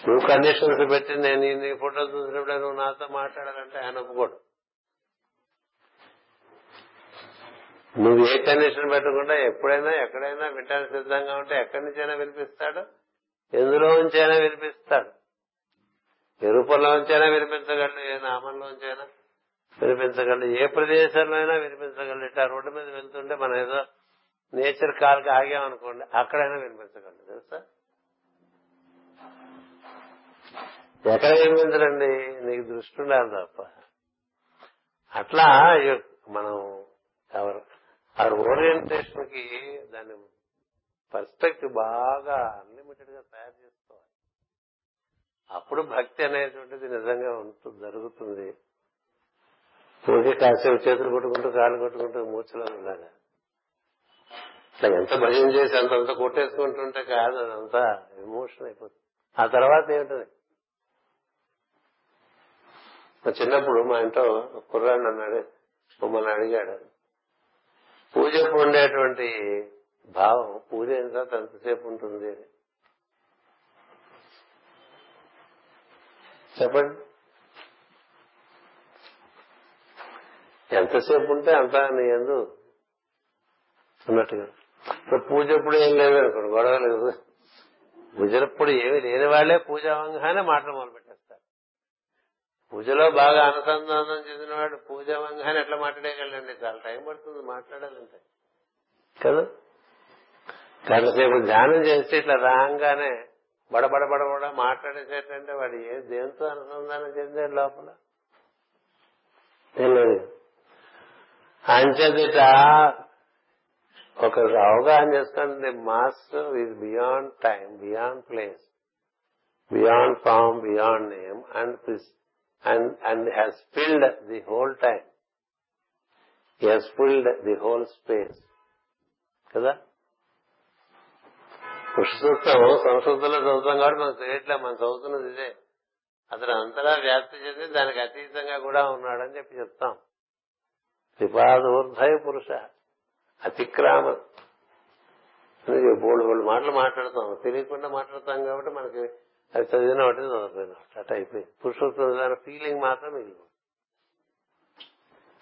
నువ్వు కండిషన్స్ పెట్టి నేను నీ ఫోటోలు చూసినప్పుడే నువ్వు నాతో మాట్లాడాలంటే ఆయన ఒప్పుకోడు. నువ్వు ఏ కండిషన్ పెట్టకుండా ఎప్పుడైనా ఎక్కడైనా వినడానికి సిద్ధంగా ఉంటే ఎక్కడి నుంచైనా వినిపిస్తాడు, ఎందులోంచైనా వినిపిస్తాడు, ఏ రూపంలోంచైనా వినిపించగలడు, ఏ నామంలోంచైనా వినిపించగలడు, ఏ ప్రదేశంలో అయినా వినిపించగలడు. ఇట్లా రోడ్డు మీద వెళ్తుంటే మనం ఏదో నేచర్ కాల్కి ఆగామనుకోండి అక్కడైనా వినిపించగలడు. తెలుసా ఎక్కడ వినిపించడండి, నీకు దృష్టి ఉండాలి తప్ప. అట్లా మనం ఆ ఓరియంటేషన్ కి దాన్ని పర్స్పెక్టివ్ బాగా అన్లిమిటెడ్ గా తయారు చేసుకోవాలి. అప్పుడు భక్తి అనేటువంటిది నిజంగా ఉంటుంది, జరుగుతుంది. పూజ కాసేపు చేతులు కొట్టుకుంటూ కాళ్ళు కొట్టుకుంటూ మూర్చలాగా ఇట్లా ఎంత భయం చేసి అంతంత కొట్టేసుకుంటుంటే కాదు, అదంతా ఎమోషన్ అయిపోతుంది. ఆ తర్వాత ఏంటది, చిన్నప్పుడు మా ఇంట్లో కుర్రాడు అన్నాడు, మమ్మల్ని అడిగాడు, పూజకు ఉండేటువంటి భావం పూజ ఎంత ఎంతసేపు ఉంటుంది అని. చెప్పండి, ఎంతసేపు ఉంటే అంత నీ యందు అన్నట్టుగా. ఇప్పుడు పూజ ఎప్పుడు ఏం లేదనుకోండి, గొడవ లేదు. పూజలప్పుడు ఏమి లేని వాళ్లే పూజావంగానే మాటలు మొదలుపెట్టేస్తారు. పూజలో బాగా అనుసంధానం చెందిన వాడు పూజావంగానే ఎట్లా మాట్లాడేయగలండి, చాలా టైం పడుతుంది మాట్లాడాలంటే కదా. కాసేపు ధ్యానం చేస్తే ఇట్లా రాగానే బడబడ బడబడ మాట్లాడేసేటంటే వాడు ఏ దేంతో అనుసంధానం చెందాడు లోపల తెలియదు. అంచేదిట ఒక అవగాహన చేసుకుంటే master is beyond time, beyond place, beyond form, beyond name and and and has filled the whole time, he has filled the whole space kada. పురుషసూత్రం సంస్కృతంలో చదువుతాం కాబట్టి మనకు తెలియట్లే, మనం చదువుతున్నది ఇదే. అతను అంతలా వ్యాప్తి చెంది దానికి అతీతంగా కూడా ఉన్నాడని చెప్పి చెప్తాం. త్రిపాదూర్ధయ పురుష అతిక్రామ బోల్డ్ బోల్డ్ మాటలు మాట్లాడతాం, తెలియకుండా మాట్లాడతాం కాబట్టి మనకి అది చదివిన ఒకటి చదవపోయినా అట్లా అయిపోయింది. పురుషోత్తమ ఫీలింగ్ మాత్రం మిగిలింది,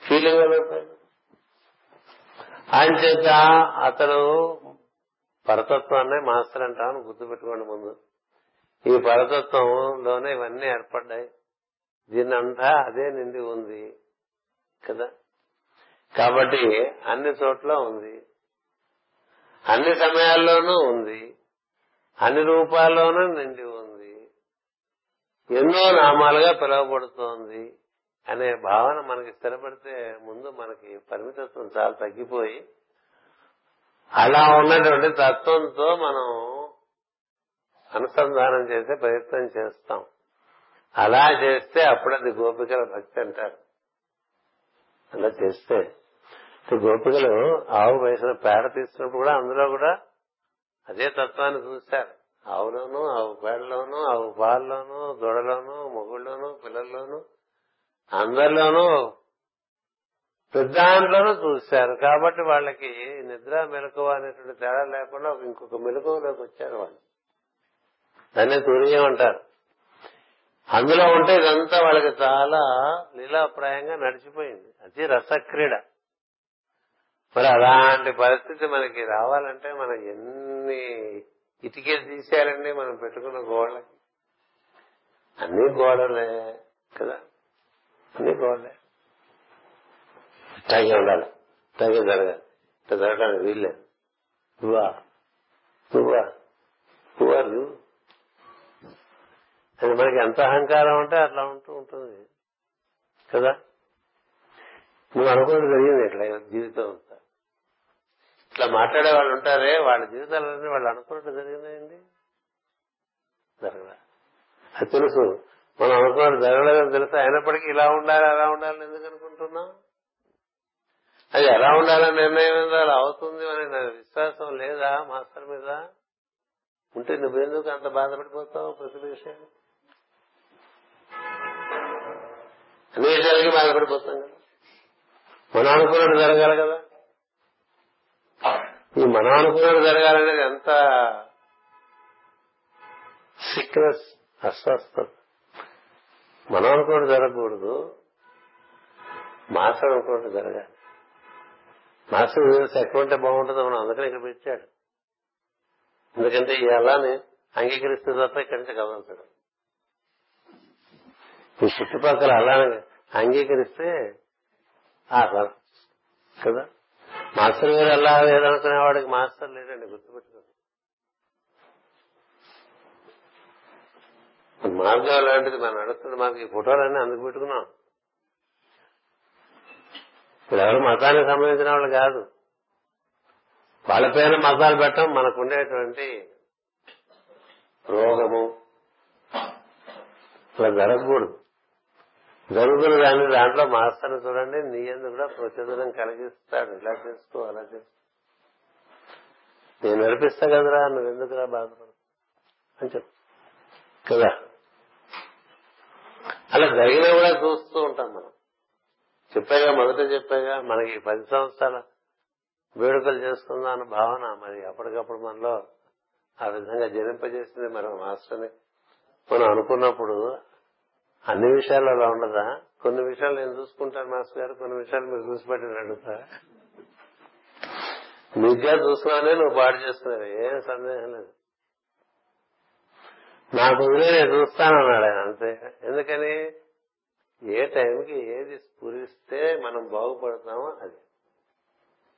ఫీలింగ్ అయిపోయింది. ఆయన చేత అతను పరతత్వాన్ని మాస్టర్ అంటామని గుర్తుపెట్టుకోండి. ముందు ఈ పరతత్వంలోనే ఇవన్నీ ఏర్పడ్డాయి, దీన్నంతా అదే నిండి ఉంది కదా. కాబట్టి అన్ని చోట్ల ఉంది, అన్ని సమయాల్లోనూ ఉంది, అన్ని రూపాల్లోనూ నిండి ఉంది, ఎన్నో నామాలుగా పిలవబడుతోంది అనే భావన మనకి స్థిరపడితే ముందు మనకి పరిమితత్వం చాలా తగ్గిపోయి అలా ఉన్నటువంటి తత్వంతో మనం అనుసంధానం చేసే ప్రయత్నం చేస్తాం. అలా చేస్తే అప్పుడది గోపికల భక్తి అంటారు. అలా చేస్తే గోపికలు ఆవు వేసిన పేడ తీసినప్పుడు కూడా అందులో కూడా అదే తత్వాన్ని చూశారు. ఆవులోనూ ఆవు పేడలోనూ ఆవు పాల్లోనూ దొడలోనూ మొగుళ్ళలోనూ పిల్లల్లోనూ అందరిలోనూ పెద్దాంట్లోనూ చూశారు. కాబట్టి వాళ్ళకి నిద్ర మెలకువ అనేటువంటి తేడా లేకుండా ఇంకొక మెలకువలోకి వచ్చారు. వాళ్ళు దాన్ని తురియం అంటారు. అందులో ఉంటే ఇదంతా వాళ్ళకి చాలా లీలాప్రాయంగా నడిచిపోయింది, అది రసక్రీడ. మరి అలాంటి పరిస్థితి మనకి రావాలంటే మనం ఎన్ని ఇటుకే తీసేయాలండి మనం పెట్టుకున్న గోడలకి. అన్ని గోడలే కదా, అన్ని గోడలే. ఇట్టాగే ఉండాలి, ఇట్టాగే జరగాలి, ఇట్లా జరగడానికి వీల్లేదు. నువ్వా నువ్వా నువ్వా నువ్వు అది మనకి ఎంత అహంకారం ఉంటే అట్లా ఉంటూ ఉంటుంది కదా. నువ్వు అనుకున్నది జరిగింది, ఇట్లా జీవితం అంతా ఇట్లా మాట్లాడే వాళ్ళు ఉంటారే, వాళ్ళ జీవితాలన్నీ వాళ్ళు అనుకున్నట్టు జరిగిందండి జరగలే. అది తెలుసు, మనం అనుకున్నట్టు జరగలేదని తెలుసు. అయినప్పటికీ ఇలా ఉండాలి అలా ఉండాలని ఎందుకు అనుకుంటున్నాం? అది ఎలా ఉండాలని నిర్ణయం ఏందో అలా అవుతుంది అని నా విశ్వాసం లేదా మాస్టర్ మీద ఉంటే నువ్వెందుకు అంత బాధపడిపోతావు? ప్రతి విషయం అన్ని విషయాలకి బాధపడిపోతాం కదా. మనం అనుకున్నట్టు జరగాలి కదా. ఈ మనం అనుకున్నది జరగాలనేది ఎంత సిక్నెస్, అస్వస్థత. మనం అనుకున్నది జరగకూడదు, మాస్టర్ అనుకున్నట్టు జరగాలి. మాస్టర్ వీడియోస్ ఎక్కువ ఉంటే బాగుంటుంది మనం అందుకని ఇక్కడ పెట్టాడు. ఎందుకంటే అలానే అంగీకరిస్తే తప్ప ఇక్కడి నుంచి కదలతాడు. ఈ చుట్టుపక్కల అలానే అంగీకరిస్తే కదా మాస్టర్ గారు అలా లేదనుకునేవాడికి మాస్టర్ లేదండి, గుర్తుపెట్టుకోండి. మార్గం లాంటిది మనం నడుస్తుంది, మనకి ఈ ఫోటోలన్నీ అందుకు పెట్టుకున్నాం. ఇప్పుడు ఎవరు మతానికి సంబంధించిన వాళ్ళు కాదు, వాళ్ళ పేరు మతాలు పెట్టడం మనకుండేటువంటి రోగము. అలా జరగకూడదు. జరుగుతున్న దాన్ని దాంట్లో మాస్టర్ని చూడండి, నీ యందు కూడా ప్రచోదనం కలిగిస్తాడు. ఇలా చేసుకో, అలా చేసుకో, నేను నడిపిస్తా కదరా, నువ్వెందుకురా బాధపడు అని చెప్తా కదా. అలా జరిగినా కూడా చూస్తూ ఉంటాం మనం. చెప్పాగా మొదట చెప్పాగా మనకి పది సంవత్సరాల వేడుకలు చేసుకుందాం అన్న భావన మరి అప్పటికప్పుడు మనలో ఆ విధంగా జనింపజేసింది మనం మాస్టర్ని. మనం అనుకున్నప్పుడు అన్ని విషయాలు అలా ఉండదా? కొన్ని విషయాలు నేను చూసుకుంటాను మాస్టర్ గారు, కొన్ని విషయాలు మీరు చూసి పెట్టిన అడుగుతారా? నిజంగా చూసుకున్నానే నువ్వు పాడు చేస్తున్నావు, ఏం సందేహం లేదు. నాకు వదిలే నేను చూస్తానన్నాడు ఆయన, అంతే. ఎందుకని ఏ టైంకి ఏది స్ఫురిస్తే మనం బాగుపడతామో అది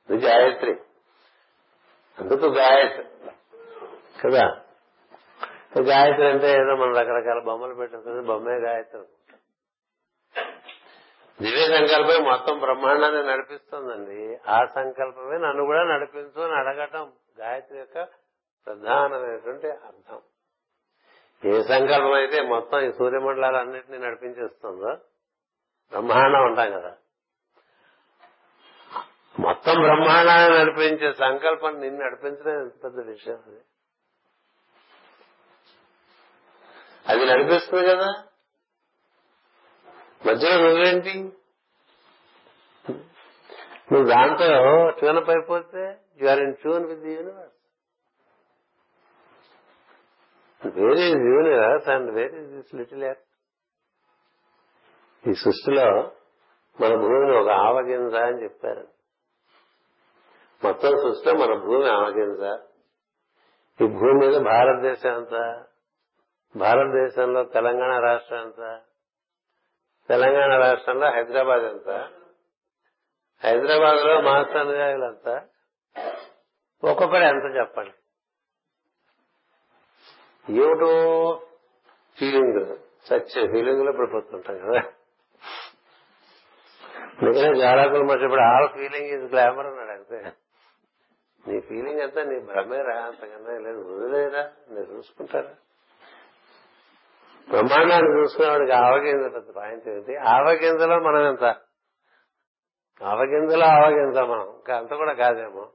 ఇది గాయత్రి, అందుకు గాయత్రి కదా. గాయత్రి అంటే ఏదో మనం రకరకాల బొమ్మలు పెట్టేస్తుంది, బొమ్మే గాయత్రి. దివ్య సంకల్పమే మొత్తం బ్రహ్మాండాన్ని నడిపిస్తుందండి. ఆ సంకల్పమే నన్ను కూడా నడిపించు అని అడగటం గాయత్రి యొక్క ప్రధానమైనటువంటి అర్థం. ఏ సంకల్పం అయితే మొత్తం ఈ సూర్యమండలాలన్నింటినీ నడిపించేస్తుందో, బ్రహ్మాండం ఉంటాం కదా, మొత్తం బ్రహ్మాండాన్ని నడిపించే సంకల్పం నిన్ను నడిపించడం ఎంత పెద్ద విషయం అది. అది నడిపిస్తుంది కదా, మధ్యలో నువ్వేంటి? నువ్వు దాంతో ట్యూనప్ అయిపోతే you are in tune with the universe. Where is universe and where is this little earth. ఈ సృష్టిలో మన భూమిని ఒక ఆవగింజ అని చెప్పారు. మొత్తం సృష్టిలో మన భూమి ఆవగింజ. ఈ భూమి మీద భారతదేశం అంతా, భారతదేశంలో తెలంగాణ రాష్ట్రం అంతా, తెలంగాణ రాష్ట్రంలో హైదరాబాద్ అంతా, హైదరాబాద్ లో మాస్టర్ గారులంతా, ఒక్కొక్కడు ఎంత చెప్పండి. ఏమిటో ఫీలింగ్, సచ్చే ఫీలింగ్ లో పడిపోతుంటాం కదా. అందుకనే జాలకులు మనిషి ఇప్పుడు ఆల్ ఫీలింగ్ ఇది గ్లామర్ అన్నాడు, అంతే. నీ ఫీలింగ్ అంతా నీ భ్రమేరా, అంతకన్నా లేదు. వదిలేరా, నేను చూసుకుంటారా. బ్రహ్మాండాన్ని చూసుకునేవాడికి ఆవగింజ పెద్ద పాయింట్ ఏంటి? ఆవగింజలో మనం ఎంత? ఆవగింజలో ఆవగింజ మనం, ఇంకా అంత కూడా కాదేమో.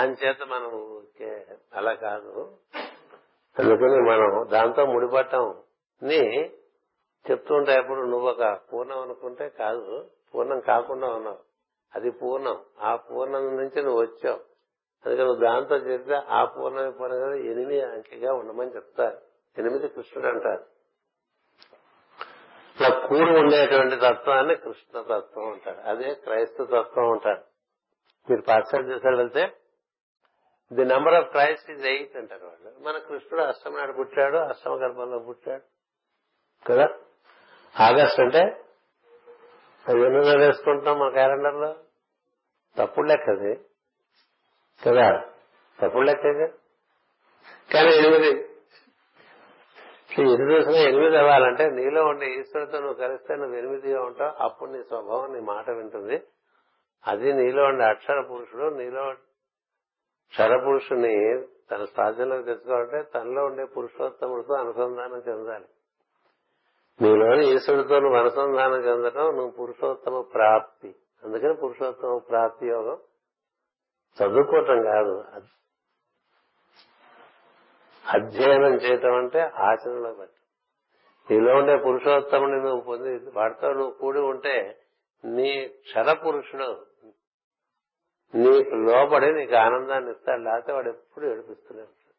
అంచేత మనం ఓకే అలా కాదు, అందుకని మనం దాంతో ముడిపట్టం ని చెప్తూ ఉంటా. ఎప్పుడు నువ్వు ఒక పూర్ణం అనుకుంటే కాదు, పూర్ణం కాకుండా ఉన్నావు, అది పూర్ణం. ఆ పూర్ణం నుంచి నువ్వు వచ్చావు, అందుకని నువ్వు దాంతో చేస్తే ఆ పూర్ణమే పూర్ణం కదా. ఎనిమిది అంకెగా ఉండమని చెప్తారు, ఎనిమిది కృష్ణుడు అంటారు. ఇలా కూడి ఉండేటువంటి తత్వాన్ని కృష్ణ తత్వం అంటారు, అదే క్రైస్తవ తత్వం అంటారు. మీరు పాఠశాల చేశారు వెళ్తే the number of Christ is eight అంటారు వాళ్ళు. మన కృష్ణుడు అష్టమి నాడు పుట్టాడు, అష్టమ గర్భంలో పుట్టాడు కదా. ఆగస్ట్ అంటే అది ఎన్నో వేసుకుంటున్నాం మన క్యాలెండర్ లో, తప్పుడు లెక్కది కదా, తప్పుడు లెక్కగా. కానీ ఎనిమిది ఎన్ని రోజున ఎనిమిది అవ్వాలంటే నీలో ఉండే ఈశ్వరుడితో నువ్వు కలిస్తే నువ్వు ఎనిమిదిగా ఉంటావు. అప్పుడు నీ స్వభావం నీ మాట వింటుంది. అది నీలో ఉండే అక్షర పురుషుడు. నీలో క్షర పురుషుని తన సాధ్యంలోకి తెచ్చుకోవాలంటే తనలో ఉండే పురుషోత్తముడితో అనుసంధానం చెందాలి. నీలోని ఈశ్వరుడితో నువ్వు అనుసంధానం చెందడం నువ్వు పురుషోత్తమ ప్రాప్తి. అందుకని పురుషోత్తమ ప్రాప్తి యోగం చదువుకోవటం కాదు, అధ్యయనం చేయటం అంటే ఆచరణలో బట్టి. నీలో ఉండే పురుషోత్తముని నువ్వు పొంది వాడితో నువ్వు కూడి ఉంటే నీ క్షర పురుషుడు నీకు లోపడి నీకు ఆనందాన్ని ఇస్తాడు, లేకపోతే వాడు ఎప్పుడు ఏడిపిస్తూనే ఉంటాడు.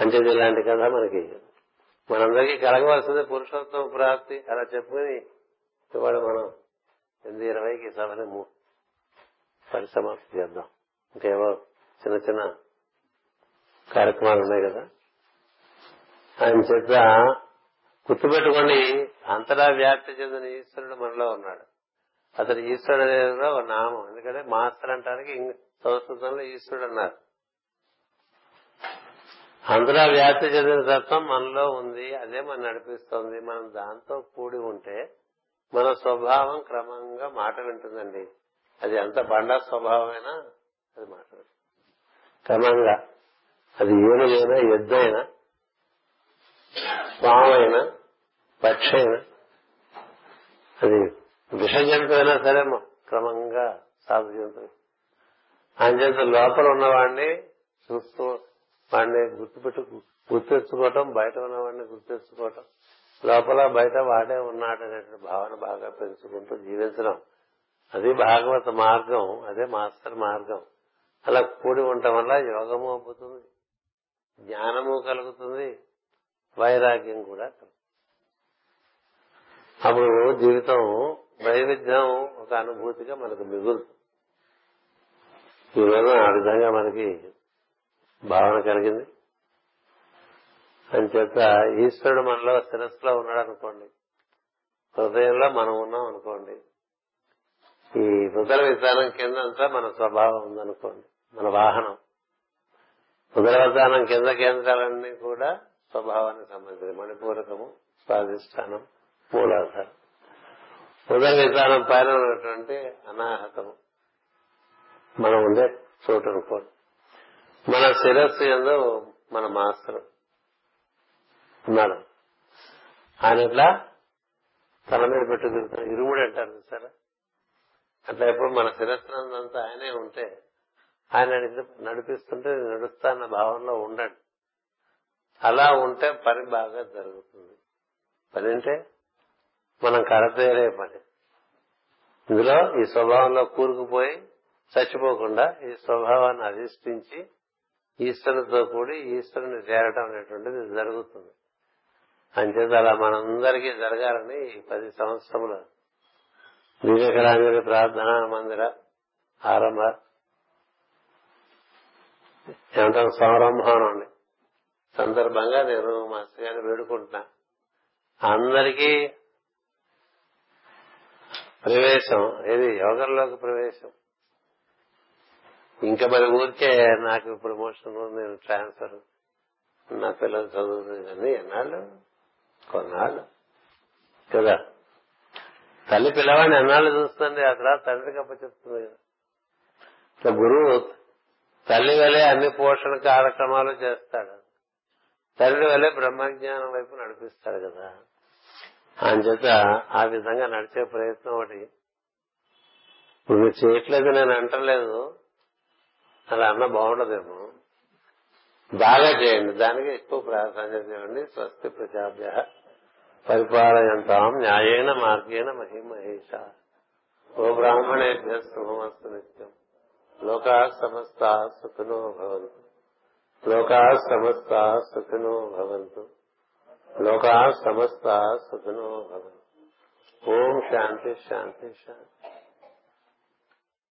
అంటే ఇలాంటి కథ మనకి మనందరికీ కలగవలసింది పురుషోత్తమ ప్రాప్తి. అలా చెప్పుకుని ఇవాడు మనం ఎనిమిది ఇరవైకి సభని పరిసమాప్తి చేద్దాం. ఇంకేవో చిన్న చిన్న కార్యక్రమాలు ఉన్నాయి కదా. ఆయన చేత గుర్తుపెట్టుకొని అంతటా వ్యాప్తి చెందిన ఈశ్వరుడు మనలో ఉన్నాడు. అతను ఈశ్వరుడు అనేది ఒక నామం. ఎందుకంటే మాస్టర్ అంటానికి సంస్కృతంలో ఈశ్వరుడు అన్నారు. అంతటా వ్యాప్తి చెందిన తత్వం మనలో ఉంది, అదే మనం నడిపిస్తోంది. మనం దాంతో కూడి ఉంటే మన స్వభావం క్రమంగా మాట వింటుందండి. అది ఎంత బండ స్వభావమైనా అది మాట వింటుంది క్రమంగా. అది ఏనుగైనా, ఎద్దైనా, పామైనా, పక్షి అయినా, అది విష జంతువు అయినా సరే క్రమంగా సాధు జంతువు. అంచేత లోపల ఉన్నవాడిని చూస్తూ వాడిని గుర్తుపెట్టు గుర్తెచ్చుకోవటం, బయట ఉన్నవాడిని గుర్తెచ్చుకోవటం, లోపల బయట వాడే ఉన్నాడు అనేటువంటి భావన బాగా పెంచుకుంటూ జీవించడం అది భాగవత మార్గం, అదే మాస్టర్ మార్గం. అలా కూడి ఉండటం వల్ల యోగము అవుతుంది, జ్ఞానము కలుగుతుంది, వైరాగ్యం కూడా కలుగుతుంది. అప్పుడు జీవితం వైవిధ్యం ఒక అనుభూతిగా మనకు మిగులుతుంది. ఈరోజు ఆ విధంగా మనకి భావన కలిగింది. అంచేత ఈశ్వరుడు మనలో శిరస్సులో ఉన్నాడు అనుకోండి, హృదయంలో మనం ఉన్నాం అనుకోండి, ఈ ఉదర విధానం కింద అంతా మన స్వభావం ఉందనుకోండి, మన వాహనం. ఉదర విధానం కింద కేంద్రాలన్నీ కూడా స్వభావానికి సంబంధించింది. మణిపూరకము, స్వాధిష్టానం, మూలాధారం. ఉదర విధానం పైన ఉన్నటువంటి అనాహతము మనం ఉండే చోటు అనుకోండి. మన శిరస్సు ఎందు మన మాస్టర్ ఉన్నాడు. ఆయన ఇట్లా తల మీద పెట్టు తిరుగుతాడు, ఇరుముడు అంటారు సరే. అట్లా ఎప్పుడు మన శిరస్సునంతా ఆయనే ఉంటే, ఆయన నడిపిస్తుంటే నడుస్తా అన్న భావనలో ఉండండి. అలా ఉంటే పని బాగా జరుగుతుంది. పని అంటే మనం కడతేరే పని. ఇందులో ఈ స్వభావంలో కూరుకుపోయి చచ్చిపోకుండా ఈ స్వభావాన్ని అధిష్ఠించి ఈశ్వరుడితో కూడి ఈశ్వరుని చేరటం అనేటువంటిది జరుగుతుంది. అంచేత అలా మనందరికీ జరగాలని ఈ పది సంవత్సరములు వివేకానంద ప్రార్థనా మందిర ఆరంభ ఏమంటాం సంరంభం అండి సందర్భంగా నేను మాస్టర్ గారిని వేడుకుంటున్నా. అందరికీ ప్రవేశం, ఏది యోగంలోకి ప్రవేశం. ఇంకా మరి ఊరికే నాకు ప్రమోషన్, నేను ట్రాన్స్ఫర్, నా పిల్లలు చదువు అని ఎన్నాళ్ళు, కొన్నాళ్ళు కదా. తల్లి పిల్లవాడిని ఎన్నాళ్ళు చూస్తుంది, అక్కడ తండ్రికి అప్ప చెప్తుంది కదా. ఇట్లా గురువు తల్లి వలె అన్ని పోషణ కార్యక్రమాలు చేస్తాడు, తండ్రి వలె బ్రహ్మజ్ఞానం వైపు నడిపిస్తాడు కదా. అంచేత ఆ విధంగా నడిచే ప్రయత్నం ఒకటి. నువ్వు చేయట్లేదు నేను అంటలేదు, అలా అన్న బాగుండదేమో. బాగా చేయండి, దానికి ఎక్కువ ప్రాధాన్యత ఇవ్వండి. స్వస్తి ప్రజాభ్య పరిపాలయంతాం న్యాయేన మార్గేణ మహిమహేష. ఓ బ్రాహ్మణేభ్య శుభమస్తు నిత్యం. లోకా సమస్తా సుఖినో భవంతు. లోకా సమస్తా సుఖినో భవంతు. లోకా సమస్తా సుఖినో భవంతు. ఓం శాంతి శాంతి శాంతి.